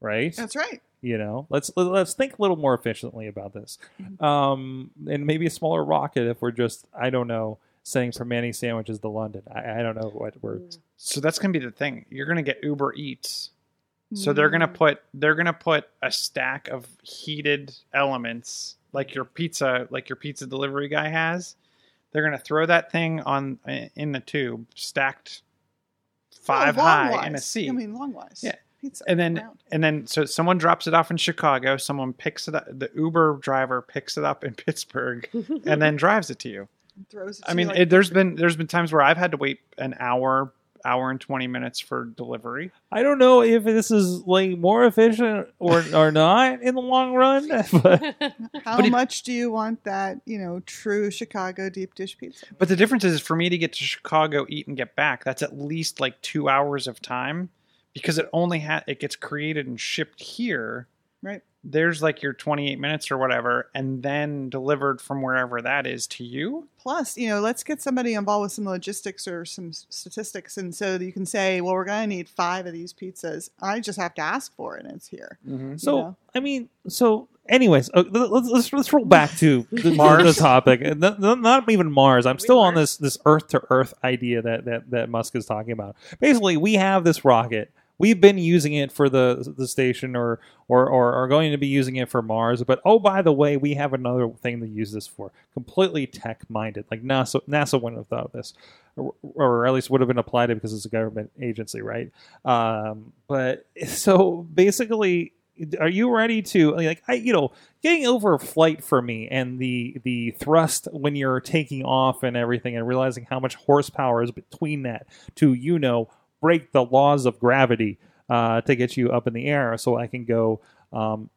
right? That's right. You know, let's think a little more efficiently about this, and maybe a smaller rocket if we're just, I don't know, sending Permani sandwiches to London. I don't know what words. So that's gonna be the thing. You're gonna get Uber Eats, so they're gonna put a stack of heated elements like your pizza delivery guy has. They're going to throw that thing in the tube, stacked five high in a seat. I mean, long-wise. Yeah. Pizza and then so someone drops it off in Chicago. Someone picks it up. The Uber driver picks it up in Pittsburgh and then drives it to you. And throws it to you. I mean, there's been times where I've had to wait an hour and 20 minutes for delivery. I don't know if this is like more efficient or not in the long run. But How much do you want that, you know, true Chicago deep dish pizza? But the difference is for me to get to Chicago, eat and get back, that's at least like 2 hours of time because it gets created and shipped here. Right. There's like your 28 minutes or whatever, and then delivered from wherever that is to you. Plus, you know, let's get somebody involved with some logistics or some statistics. And so you can say, well, we're going to need 5 of these pizzas. I just have to ask for it, and it's here. Mm-hmm. So, you know? I mean, so anyways, let's roll back to the topic. Not even Mars. I'm still on this Earth to Earth idea that Musk is talking about. Basically, we have this rocket. we've been using it for the station or are going to be using it for Mars. But, oh, by the way, we have another thing to use this for. Completely tech-minded. Like NASA wouldn't have thought of this. Or at least would have been applied to it because it's a government agency, right? But so basically, are you ready to getting over flight for me and the thrust when you're taking off and everything and realizing how much horsepower is between that to break the laws of gravity to get you up in the air so I can go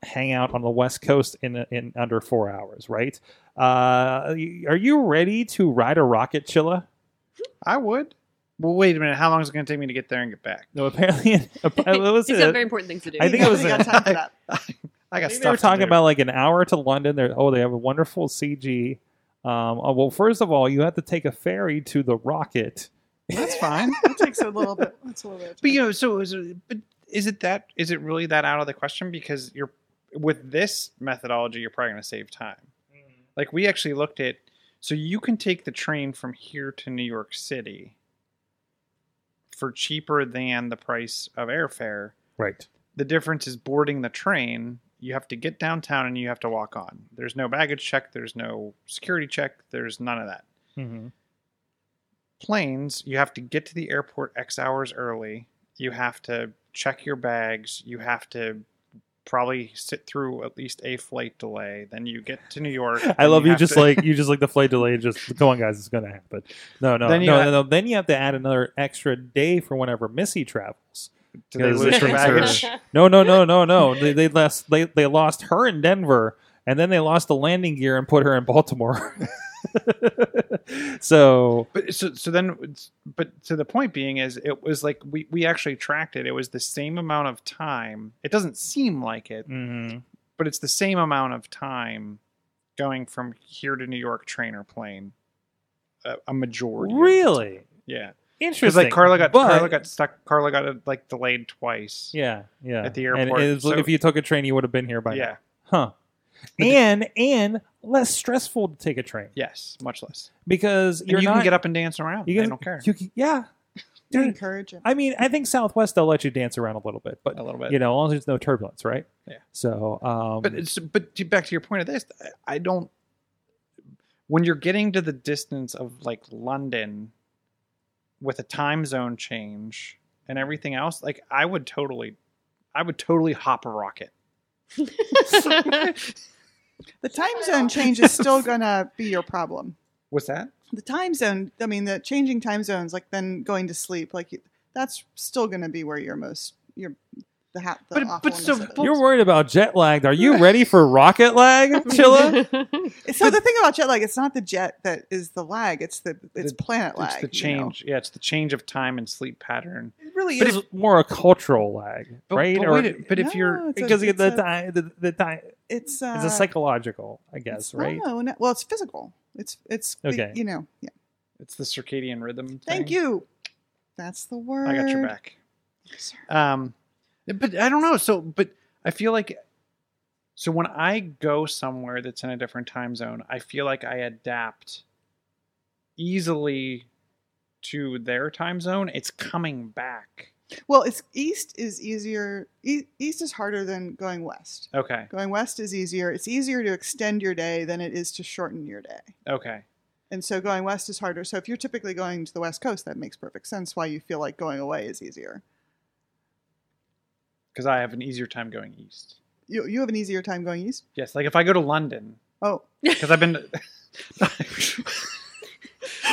hang out on the West Coast in under 4 hours, right? Are you ready to ride a rocket, Chilla? I would. Well, wait a minute. How long is it going to take me to get there and get back? No, apparently it's got very important things to do. I think it was. Got time for that. I got stuff. They were talking about like an hour to London. They have a wonderful CG. Well, first of all, you have to take a ferry to the rocket. That's fine. It takes a little bit. That's a little bit. But is it really that out of the question? Because you're with this methodology, you're probably going to save time. Mm-hmm. Like we actually looked at. So you can take the train from here to New York City for cheaper than the price of airfare. Right. The difference is boarding the train. You have to get downtown and you have to walk on. There's no baggage check. There's no security check. There's none of that. Mm-hmm. Planes, you have to get to the airport X hours early. You have to check your bags. You have to probably sit through at least a flight delay. Then you get to New York. I love you. Just like the flight delay. Just go on, guys. It's going to happen. No. Then you have to add another extra day for whenever Missy travels. Do they lose her baggage? No. They lost her in Denver, and then they lost the landing gear and put her in Baltimore. So the point being is it was like we actually tracked it. It was the same amount of time. It doesn't seem like it, mm-hmm. but it's the same amount of time going from here to New York train or plane. A majority. Really? Yeah. Interesting. Because like Carla got delayed twice. Yeah. At the airport. And if you took a train, you would have been here by now. Huh. And less stressful to take a train. Yes, much less. Because you can get up and dance around. They don't care. They're encouraging. I mean, I think Southwest, they'll let you dance around a little bit. You know, as long as there's no turbulence, right? Yeah. So, but back to your point of this, I don't. When you're getting to the distance of like London, with a time zone change and everything else, like I would totally hop a rocket. The time zone change is still gonna be your problem. What's that? The time zone. I mean, the changing time zones, like then going to sleep, that's still gonna be where you're most. You're worried about jet lag. Are you ready for rocket lag, Chilla? So the thing about jet lag, it's not the jet that is the lag. It's planet lag. It's the change. You know? Yeah, it's the change of time and sleep pattern. It really is more a cultural lag, right? It's a psychological, I guess, right? No, well, it's physical. It's okay. Yeah. It's the circadian rhythm thing. Thank you. That's the word. I got your back. Yes, sir. But I don't know. But I feel like, so when I go somewhere that's in a different time zone, I feel like I adapt easily to their time zone. It's coming back. Well, east is easier. East is harder than going west. Okay. Going west is easier. It's easier to extend your day than it is to shorten your day. Okay. And so going west is harder. So if you're typically going to the West Coast, that makes perfect sense why you feel like going away is easier. Because I have an easier time going east. You have an easier time going east? Yes, like if I go to London. Oh. Because I've been... on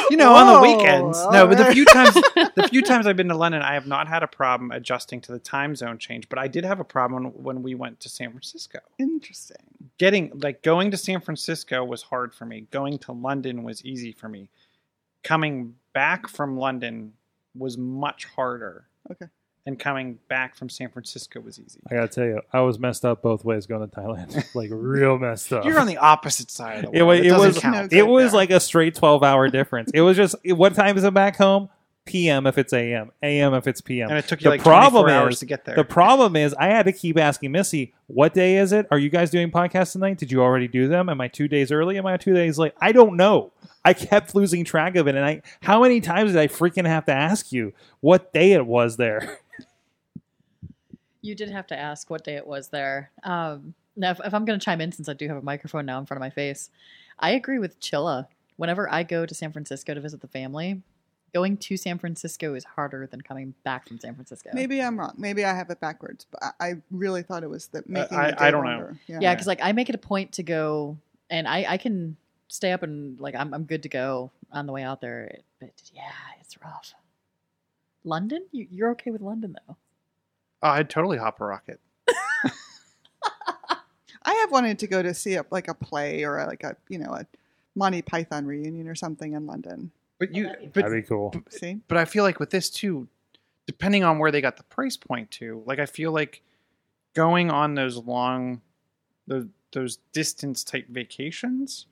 the weekends. No, but the few times I've been to London, I have not had a problem adjusting to the time zone change. But I did have a problem when we went to San Francisco. Interesting. Going to San Francisco was hard for me. Going to London was easy for me. Coming back from London was much harder. Okay. And coming back from San Francisco was easy. I got to tell you, I was messed up both ways going to Thailand. Like, real messed up. You're on the opposite side of the world. It was like a straight 12-hour difference. It was just, what time is it back home? PM if it's AM. AM if it's PM. And it took you 24 hours to get there. The problem is, I had to keep asking Missy, what day is it? Are you guys doing podcasts tonight? Did you already do them? Am I 2 days early? Am I 2 days late? I don't know. I kept losing track of it. And how many times did I freaking have to ask you what day it was there? You did have to ask what day it was there. Now, if I'm going to chime in, since I do have a microphone now in front of my face, I agree with Chilla. Whenever I go to San Francisco to visit the family, going to San Francisco is harder than coming back from San Francisco. Maybe I'm wrong. Maybe I have it backwards. But I really thought it was that making the day I don't longer. Know. Yeah, because I make it a point to go, and I can stay up and I'm good to go on the way out there. But yeah, it's rough. London? You're okay with London, though. I'd totally hop a rocket. I have wanted to go to see a play or a Monty Python reunion or something in London. That'd be cool. But I feel like with this too, depending on where they got the price point to, I feel like going on those long, those distance type vacations,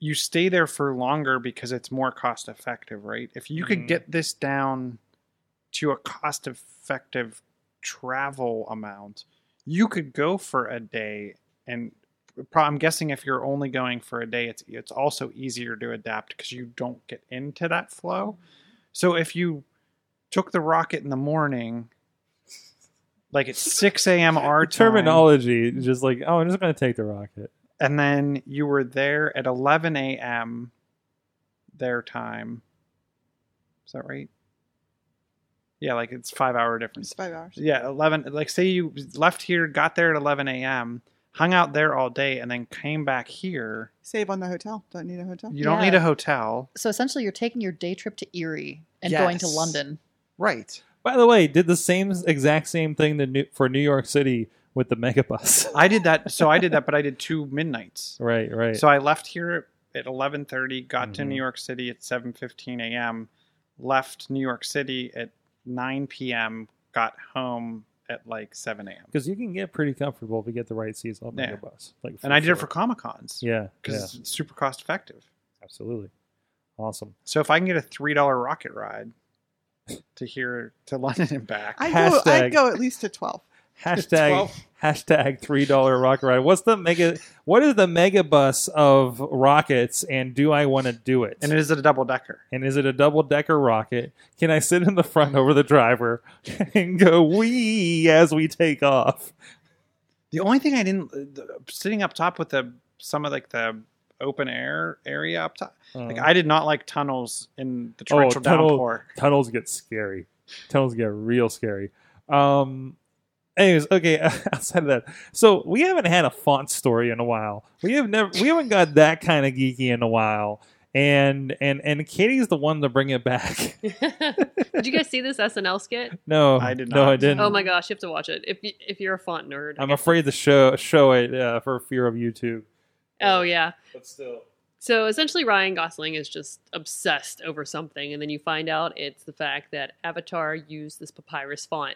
you stay there for longer because it's more cost effective, right? If you could get this down to a cost effective travel amount, you could go for a day, and I'm guessing if you're only going for a day, it's also easier to adapt because you don't get into that flow. So if you took the rocket in the morning, at 6 a.m. our time, terminology, just I'm just going to take the rocket. And then you were there at 11 a.m. their time. Is that right? Yeah, it's 5 hour difference. It's 5 hours. Yeah, 11. Say you left here, got there at 11 a.m., hung out there all day, and then came back here. Save on the hotel. Don't need a hotel. You don't need a hotel. So essentially, you're taking your day trip to Erie and going to London. Right. By the way, did the exact same thing for New York City with the megabus. I did that. So I did that, but I did two midnights. Right. So I left here at 11:30, got to New York City at 7:15 a.m., left New York City at 9 p.m., got home at 7 a.m. Because you can get pretty comfortable if you get the right seats on the bus. And I did it for Comic-Cons. Yeah. Because it's super cost effective. Absolutely. Awesome. So if I can get a $3 rocket ride to here to London and back. I'd go at least to 12. Hashtag $3 rocket ride. What is the megabus of rockets, and do I want to do it? And is it a double decker? And is it a double decker rocket? Can I sit in the front over the driver and go wee as we take off? The only thing I didn't sitting up top with the open air area up top. I did not like tunnels in the torrential downpour. Tunnels get scary. Tunnels get real scary. Anyways, okay. Outside of that, so we haven't had a font story in a while. We haven't got that kind of geeky in a while. And Katie's the one to bring it back. Did you guys see this SNL skit? No, I did not. No, I didn't. Oh my gosh, you have to watch it if you're a font nerd. I'm afraid to show it for fear of YouTube. Oh yeah. But still. So essentially, Ryan Gosling is just obsessed over something, and then you find out it's the fact that Avatar used this Papyrus font,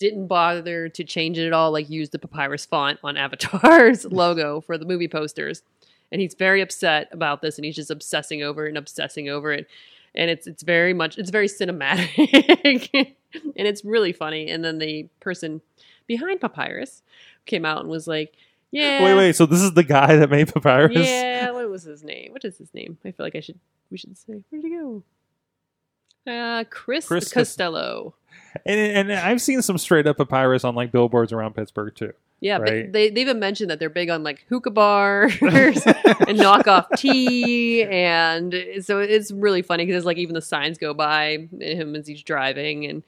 didn't bother to change it at all, use the Papyrus font on Avatar's logo for the movie posters. And he's very upset about this, and he's just obsessing over it. And it's very cinematic and it's really funny. And then the person behind Papyrus came out and was like, yeah. Wait, so this is the guy that made Papyrus? Yeah, what was his name? What is his name? I feel like we should say, where'd he go? Chris Costello. And I've seen some straight up Papyrus on billboards around Pittsburgh too. Yeah, right? But they even mentioned that they're big on hookah bars and knockoff tea, and so it's really funny because even the signs go by him as he's driving,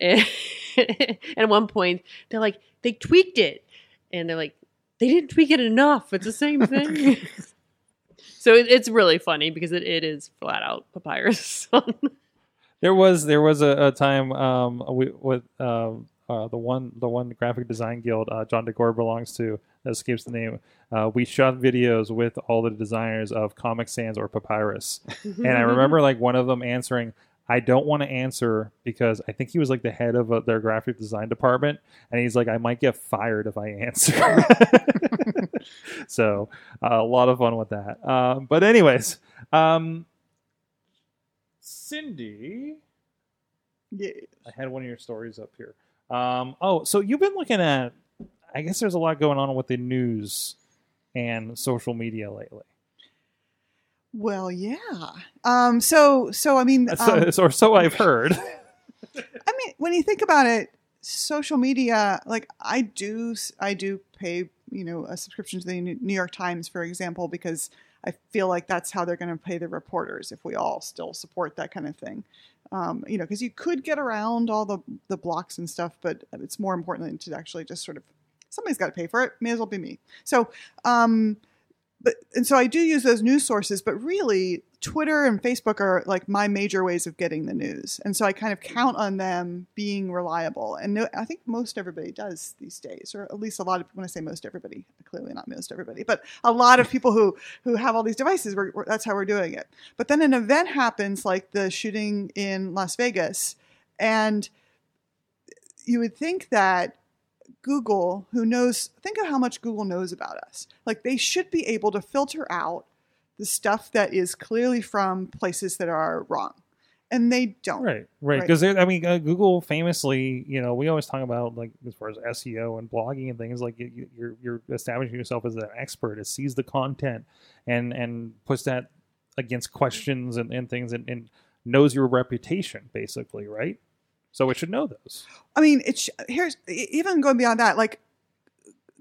and at one point they're they tweaked it, and they're they didn't tweak it enough. It's the same thing. So it's really funny because it is flat out Papyrus. There was a time the one graphic design guild John DeGore belongs to, that escapes the name. We shot videos with all the designers of Comic Sans or Papyrus, and I remember one of them answering, "I don't want to answer," because I think he was the head of their graphic design department, and he's "I might get fired if I answer." So a lot of fun with that. But anyways. Cindy, yes. I had one of your stories up here. So you've been looking at, I guess there's a lot going on with the news and social media lately. Well, yeah. So I mean, or so I've heard. I mean, when you think about it, social media, like I do pay, you know, a subscription to the New York Times, for example, because I feel like that's how they're going to pay the reporters if we all still support that kind of thing. You know, because you could get around all the blocks and stuff, but it's more important to actually just sort of, somebody's got to pay for it. May as well be me. So, so I do use those news sources, but really Twitter and Facebook are like my major ways of getting the news. And so I kind of count on them being reliable. And I think most everybody does these days, or at least a lot of people, when I say most everybody, clearly not most everybody, but a lot of people who have all these devices, that's how we're doing it. But then an event happens like the shooting in Las Vegas. And you would think that Google, who knows, think of how much Google knows about us. Like they should be able to filter out the stuff that is clearly from places that are wrong. And they don't. Right. Because, I mean, Google famously, you know, we always talk about, like, as far as SEO and blogging and things, like, you're establishing yourself as an expert. It sees the content and puts that against questions and things and knows your reputation, basically, right? So it should know those. I mean, here's even going beyond that, like,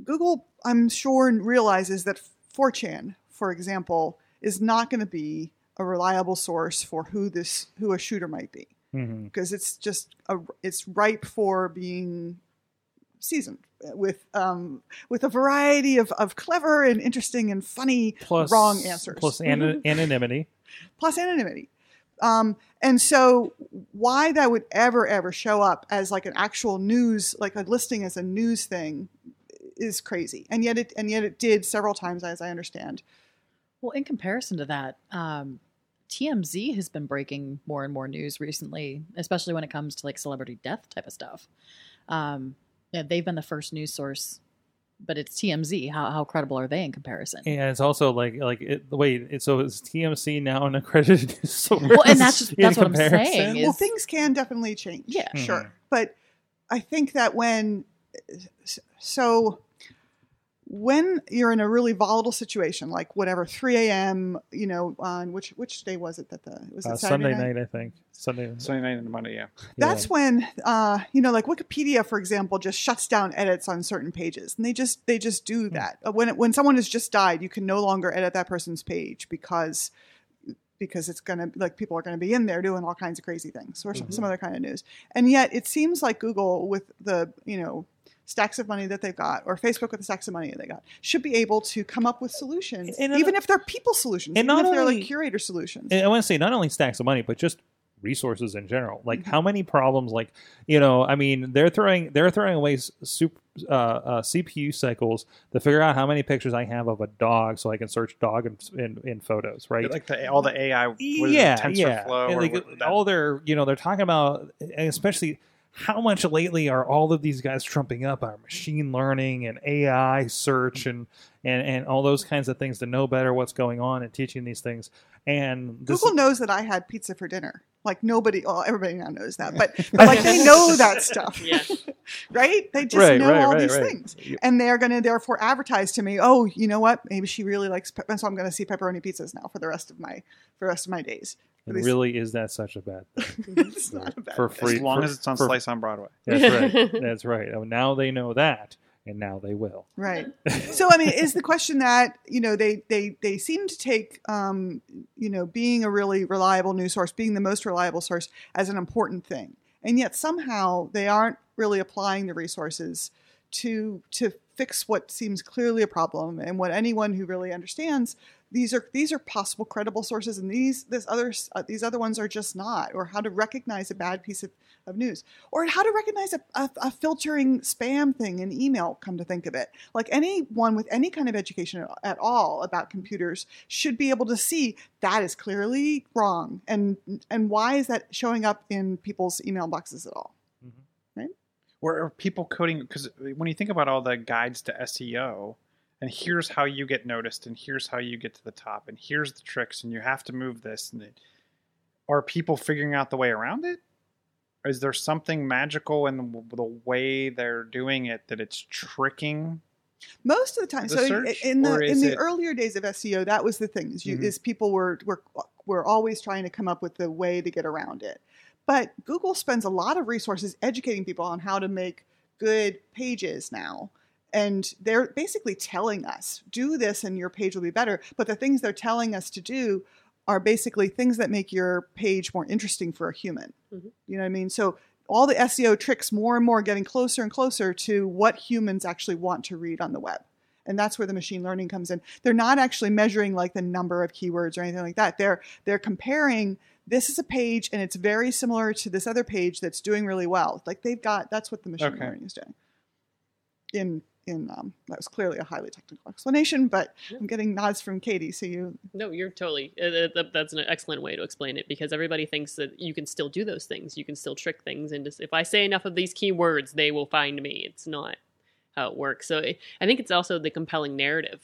Google, I'm sure, realizes that 4chan, for example, is not going to be a reliable source for who a shooter might be, because it's just it's ripe for being seasoned with a variety of clever and interesting and funny wrong answers plus anonymity. And so why that would ever show up as like an actual news, like a listing as a news thing, is crazy. And yet it did several times, as I understand. Well, in comparison to that, TMZ has been breaking more and more news recently, especially when it comes to like celebrity death type of stuff. Yeah, they've been the first news source, but it's TMZ. How credible are they in comparison? And it's also so is TMZ now an accredited news source? Well, and that's what I'm saying. Well, things can definitely change. Yeah, sure. But I think that when you're in a really volatile situation, like whatever 3 a.m., you know, on which day was it was it Sunday night? I think Sunday night and Monday. Yeah, that's when you know, like Wikipedia, for example, just shuts down edits on certain pages, and they just do that. When someone has just died, you can no longer edit that person's page because it's gonna, like, people are gonna be in there doing all kinds of crazy things or some other kind of news. And yet it seems like Google, with the, you know, stacks of money that they've got, or Facebook with the stacks of money that they got, should be able to come up with solutions, even if they're people solutions, even if they're like curator solutions. And I want to say not only stacks of money, but just resources in general. Like how many problems, like, you know, I mean, they're throwing away CPU cycles to figure out how many pictures I have of a dog, so I can search dog in photos, right? Like all the AI, TensorFlow, and like all their, you know, they're talking about, and especially, how much lately are all of these guys trumping up our machine learning and AI search and all those kinds of things to know better what's going on and teaching these things. And Google knows that I had pizza for dinner. Like everybody now knows that, but like they know that stuff, right? They just know all these things, and they're going to therefore advertise to me. Oh, you know what? Maybe she really likes, so I'm going to see pepperoni pizzas now for the rest of my days. And really, is that such a bad thing? It's not a bad thing. Free, as long as it's on Slice on Broadway. That's right. That's right. Well, now they know that, and now they will. Right. So, I mean, is the question that, you know, they seem to take, you know, being a really reliable news source, being the most reliable source, as an important thing. And yet somehow they aren't really applying the resources to fix what seems clearly a problem, and what anyone who really understands these are possible credible sources, and these other ones are just not, or how to recognize a bad piece of news, or how to recognize a filtering spam thing in email, come to think of it. Like anyone with any kind of education at all about computers should be able to see that is clearly wrong, and why is that showing up in people's email boxes at all? Or people coding, because when you think about all the guides to SEO, and here's how you get noticed, and here's how you get to the top, and here's the tricks, and you have to move this. And are people figuring out the way around it? Is there something magical in the way they're doing it that it's tricking? Most of the time, in the earlier days of SEO, that was the thing: is people were always trying to come up with the way to get around it. But Google spends a lot of resources educating people on how to make good pages now. And they're basically telling us, do this and your page will be better. But the things they're telling us to do are basically things that make your page more interesting for a human. Mm-hmm. You know what I mean? So all the SEO tricks more and more getting closer and closer to what humans actually want to read on the web. And that's where the machine learning comes in. They're not actually measuring like the number of keywords or anything like that. They're comparing, this is a page and it's very similar to this other page that's doing really well. Like they've got, that's what the machine learning is doing. That was clearly a highly technical explanation, but yeah. I'm getting nods from Katie. So you. No, you're totally. That's an excellent way to explain it, because everybody thinks that you can still do those things. You can still trick things, and just, if I say enough of these keywords, they will find me. It's not how it works. So I think it's also the compelling narrative.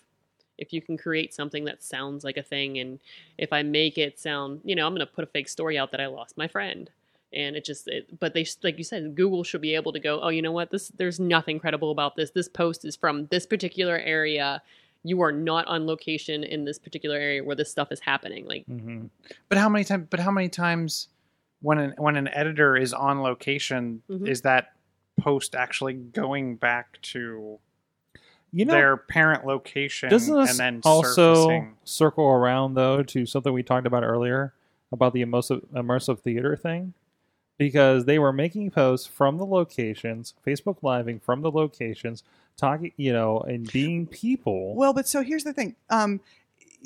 If you can create something that sounds like a thing, and if I make it sound, you know, I'm going to put a fake story out that I lost my friend. And it just, but they, like you said, Google should be able to go, oh, you know what? There's nothing credible about this. This post is from this particular area. You are not on location in this particular area where this stuff is happening. Like, mm-hmm. But how many times when an editor is on location, mm-hmm. is that post actually going back to their parent location? Doesn't this and then also surfacing? Circle around though to something we talked about earlier about the immersive theater thing? Because they were making posts from the locations, Facebook Living from the locations, talking, you know, and being people. Well, but so here's the thing.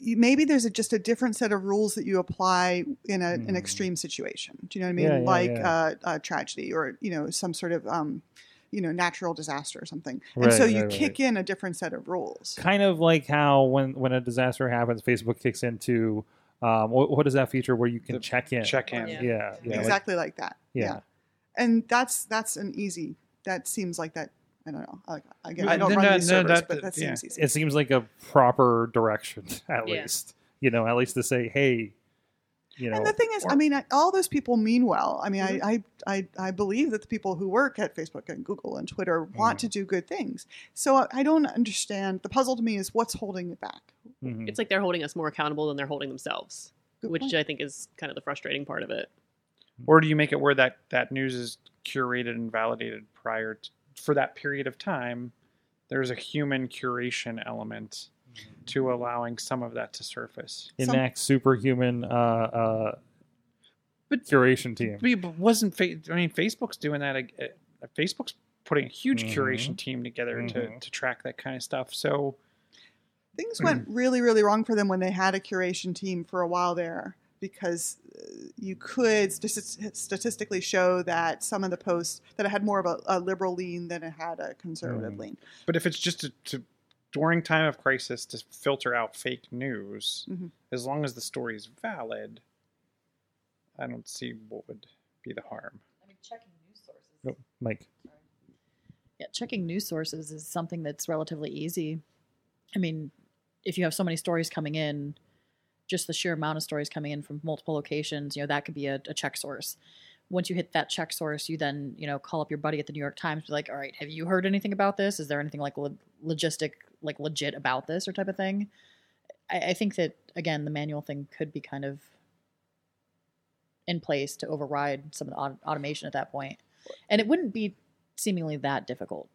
Maybe there's just a different set of rules that you apply in an extreme situation. Do you know what I mean? A tragedy or, you know, some sort of, natural disaster or something. And so you kick in a different set of rules. Kind of like how when a disaster happens, Facebook kicks into... what is that feature where you can check in? Yeah. Exactly like that. Yeah. And that's an easy, that seems like that. I don't know. I don't run these servers, but that seems easy. It seems like a proper direction at least, you know, at least to say, hey, you know. And the thing is, all those people mean well. I mean, mm-hmm. I believe that the people who work at Facebook and Google and Twitter want to do good things. So I don't understand. The puzzle to me is what's holding it back. Mm-hmm. It's like they're holding us more accountable than they're holding themselves, which I think is kind of the frustrating part of it. Or do you make it where that news is curated and validated prior to, for that period of time? There's a human curation element to allowing some of that to surface. Enact superhuman curation team. But wasn't Facebook's doing that? Facebook's putting a huge curation team together to track that kind of stuff. So things went really, really wrong for them when they had a curation team for a while there, because you could statistically show that some of the posts that it had more of a liberal lean than it had a conservative lean. But if it's just to during time of crisis to filter out fake news, as long as the story is valid, I don't see what would be the harm. I mean, checking news sources. Oh, Mike. Sorry. Yeah, checking news sources is something that's relatively easy. I mean, if you have so many stories coming in, just the sheer amount of stories coming in from multiple locations, you know, that could be a check source. Once you hit that check source, you then, you know, call up your buddy at the New York Times, be like, all right, have you heard anything about this? Is there anything like legit about this or type of thing? I think that, again, the manual thing could be kind of in place to override some of the automation at that point. And it wouldn't be seemingly that difficult.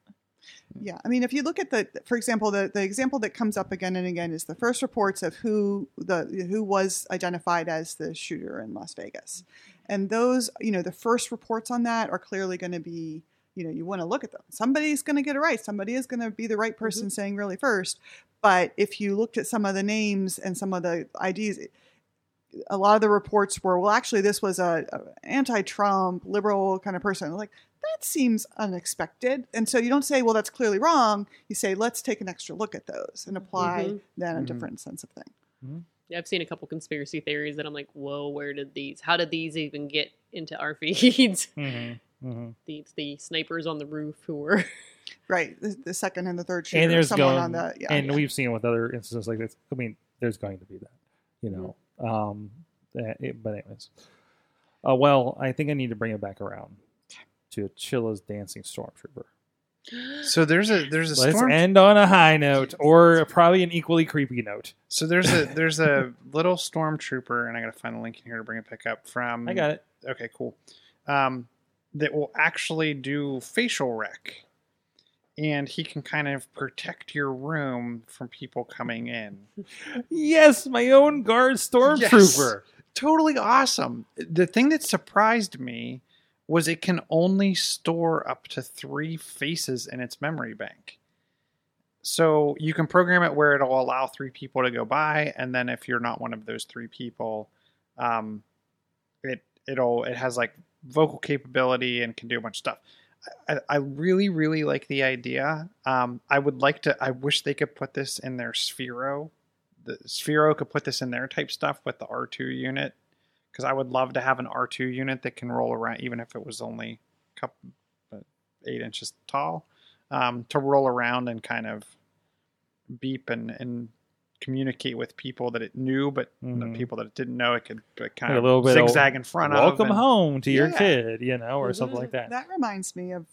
Yeah. I mean, if you look at for example, the example that comes up again and again is the first reports of who was identified as the shooter in Las Vegas. And those, you know, the first reports on that are clearly going to be, you know, you want to look at them. Somebody's going to get it right. Somebody is going to be the right person saying really first. But if you looked at some of the names and some of the IDs, a lot of the reports were, well, actually, this was a anti-Trump, liberal kind of person. Like, that seems unexpected. And so you don't say, well, that's clearly wrong. You say, let's take an extra look at those and apply then a different sense of thing. Mm-hmm. Yeah, I've seen a couple conspiracy theories that I'm like, whoa, how did these even get into our feeds? The snipers on the roof who were... Right, the second and the third shooter. And we've seen with other instances like this. I mean, there's going to be that, you know. But anyways. Well, I think I need to bring it back around to Chilla's dancing stormtrooper. So there's a stormtrooper. Let's end on a high note, or probably an equally creepy note. So there's a little stormtrooper, and I got to find the link in here to bring it back up from... I got it. Okay, cool. that will actually do facial rec. And he can kind of protect your room from people coming in. Yes, my own guard stormtrooper. Yes, totally awesome. The thing that surprised me was it can only store up to 3 faces in its memory bank. So you can program it where it'll allow 3 people to go by. And then if you're not one of those 3 people, it has like vocal capability and can do a bunch of stuff. I really, really like the idea. I wish they could put this in their Sphero. The Sphero could put this in their type stuff with the R2 unit, because I would love to have an R2 unit that can roll around, even if it was only a couple, 8 inches tall, to roll around and kind of beep and communicate with people that it knew, but the people that it didn't know, it could kind of a little bit zigzag in front of. Welcome home to your kid, or something like that. That reminds me of,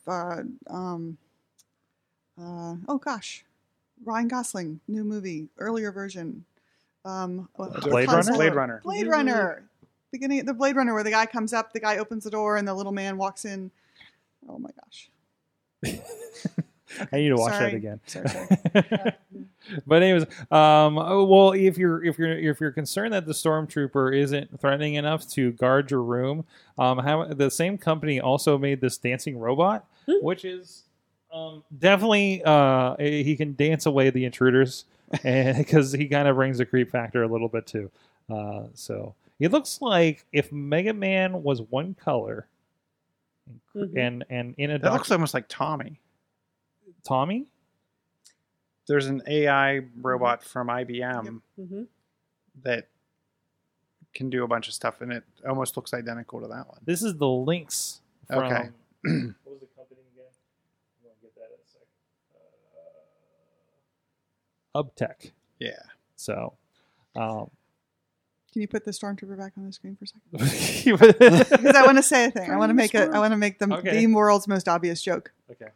Ryan Gosling, new movie, earlier version. Blade Runner. Blade Runner. Beginning the Blade Runner where the guy comes up, the guy opens the door, and the little man walks in. Oh my gosh. Okay. I need to watch that again. Sorry. But anyways, well, if you're concerned that the stormtrooper isn't threatening enough to guard your room, the same company also made this dancing robot, which is definitely he can dance away the intruders, and because he kind of brings the creep factor a little bit too. So it looks like if Mega Man was one color, and in a that looks almost like Tommy? There's an AI robot from IBM that can do a bunch of stuff, and it almost looks identical to that one. This is the Lynx from... Okay. What was the company again? I'm going to get that in a sec. UbTech. Yeah. So... Can you put the stormtrooper back on the screen for a second? Because I want to say a thing. I want to make the world's most obvious joke. Okay.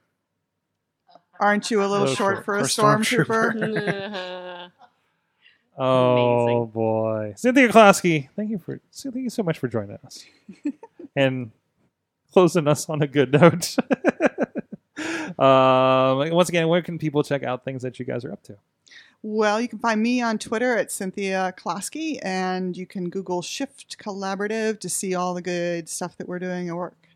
Aren't you a little short for a stormtrooper? Oh boy, Cynthia Klosky, thank you so much for joining us and closing us on a good note. Once again, where can people check out things that you guys are up to? Well, you can find me on Twitter at Cynthia Klosky, and you can Google Shift Collaborative to see all the good stuff that we're doing at work.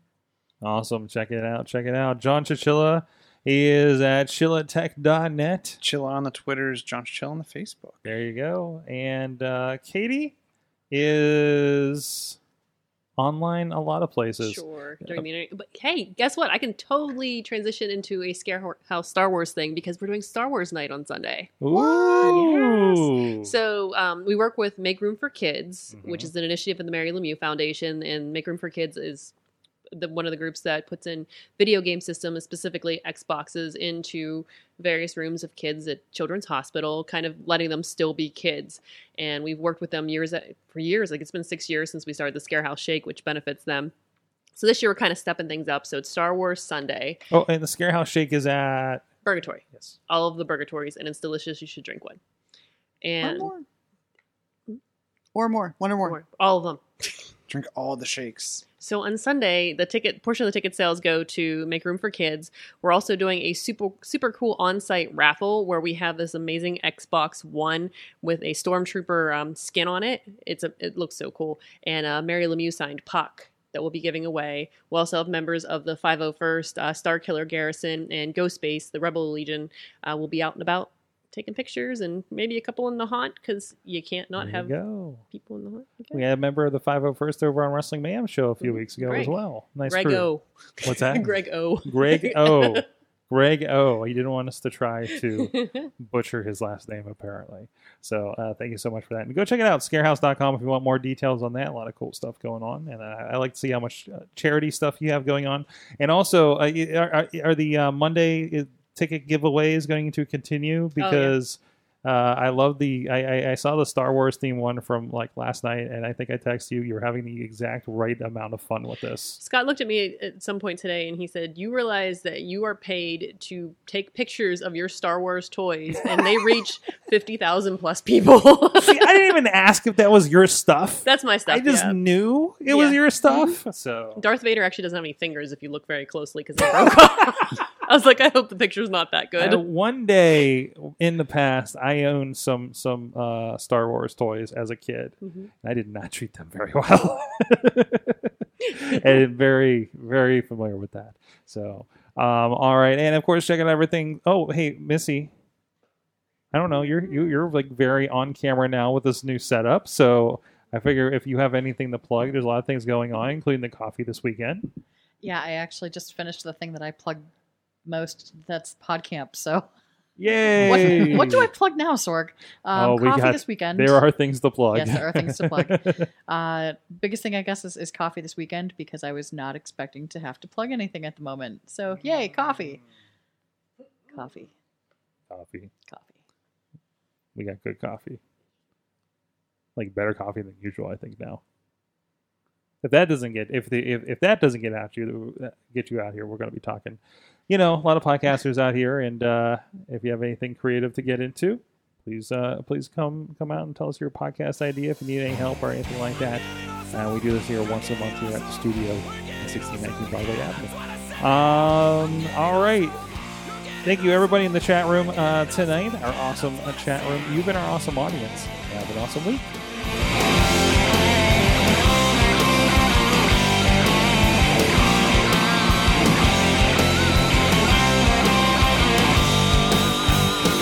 Awesome, check it out, John Chichilla. He is at chillatech.net. Chilla on the Twitters, John Chill on the Facebook. There you go. And Katie is online a lot of places. Sure. During the internet. But hey, guess what? I can totally transition into a ScareHouse Star Wars thing because we're doing Star Wars night on Sunday. Ooh. Yes. So we work with Make Room for Kids, which is an initiative of the Mary Lemieux Foundation. And Make Room for Kids is... one of the groups that puts in video game systems, specifically Xboxes, into various rooms of kids at Children's Hospital, kind of letting them still be kids. And we've worked with them for years. Like, it's been 6 years since we started the ScareHouse Shake, which benefits them. So this year we're kind of stepping things up. So it's Star Wars Sunday. Oh, and the ScareHouse Shake is at Burgatory. Yes, all of the Burgatories, and it's delicious. You should drink one. And one or more. All of them. Drink all the shakes. So on Sunday, the ticket portion of the ticket sales go to Make Room for Kids. We're also doing a super cool on-site raffle where we have this amazing Xbox One with a Stormtrooper skin on it. It looks so cool. And Mary Lemieux signed Puck that we'll be giving away. We'll also have members of the 501st, Star Killer Garrison, and Ghost Base, the Rebel Legion, will be out and about taking pictures, and maybe a couple in the haunt, because you can't not have people in the haunt. Okay. We had a member of the 501st over on Wrestling Mayhem show a few weeks ago as well. Nice Greg crew. O. What's that? Greg O. He didn't want us to try to butcher his last name, apparently. So thank you so much for that. And go check it out, scarehouse.com, if you want more details on that. A lot of cool stuff going on. And I like to see how much charity stuff you have going on. And also, are the Monday ticket giveaways going to continue? Because I love the, I saw the Star Wars theme one from like last night, and I think I texted you, you're having the exact right amount of fun with this. Scott looked at me at some point today and he said, you realize that you are paid to take pictures of your Star Wars toys and they reach 50,000 plus people. See, I didn't even ask if that was your stuff. That's my stuff. I just knew it was your stuff. Mm-hmm. So Darth Vader actually doesn't have any fingers if you look very closely because they broke off. I was like, I hope the picture's not that good. One day in the past, I owned some Star Wars toys as a kid, and I did not treat them very well. And very, very familiar with that. So, all right, and of course, check out everything. Oh, hey, Missy. I don't know. You're like very on camera now with this new setup. So I figure if you have anything to plug, there's a lot of things going on, including the coffee this weekend. Yeah, I actually just finished the thing that I plugged most. That's PodCamp. So yay! What do I plug now, Sorg? Coffee this weekend. There are things to plug. Yes, there are things to plug. Biggest thing, I guess, is coffee this weekend, because I was not expecting to have to plug anything at the moment. So yay, coffee. We got good coffee. Like better coffee than usual, I think now. If that doesn't get you out here, we're going to be talking. You know, a lot of podcasters out here, and if you have anything creative to get into, please come out and tell us your podcast idea if you need any help or anything like that. We do this here once a month here at the studio at 1619 Broadway Avenue. All right. Thank you, everybody in the chat room tonight, our awesome chat room. You've been our awesome audience. Have an awesome week.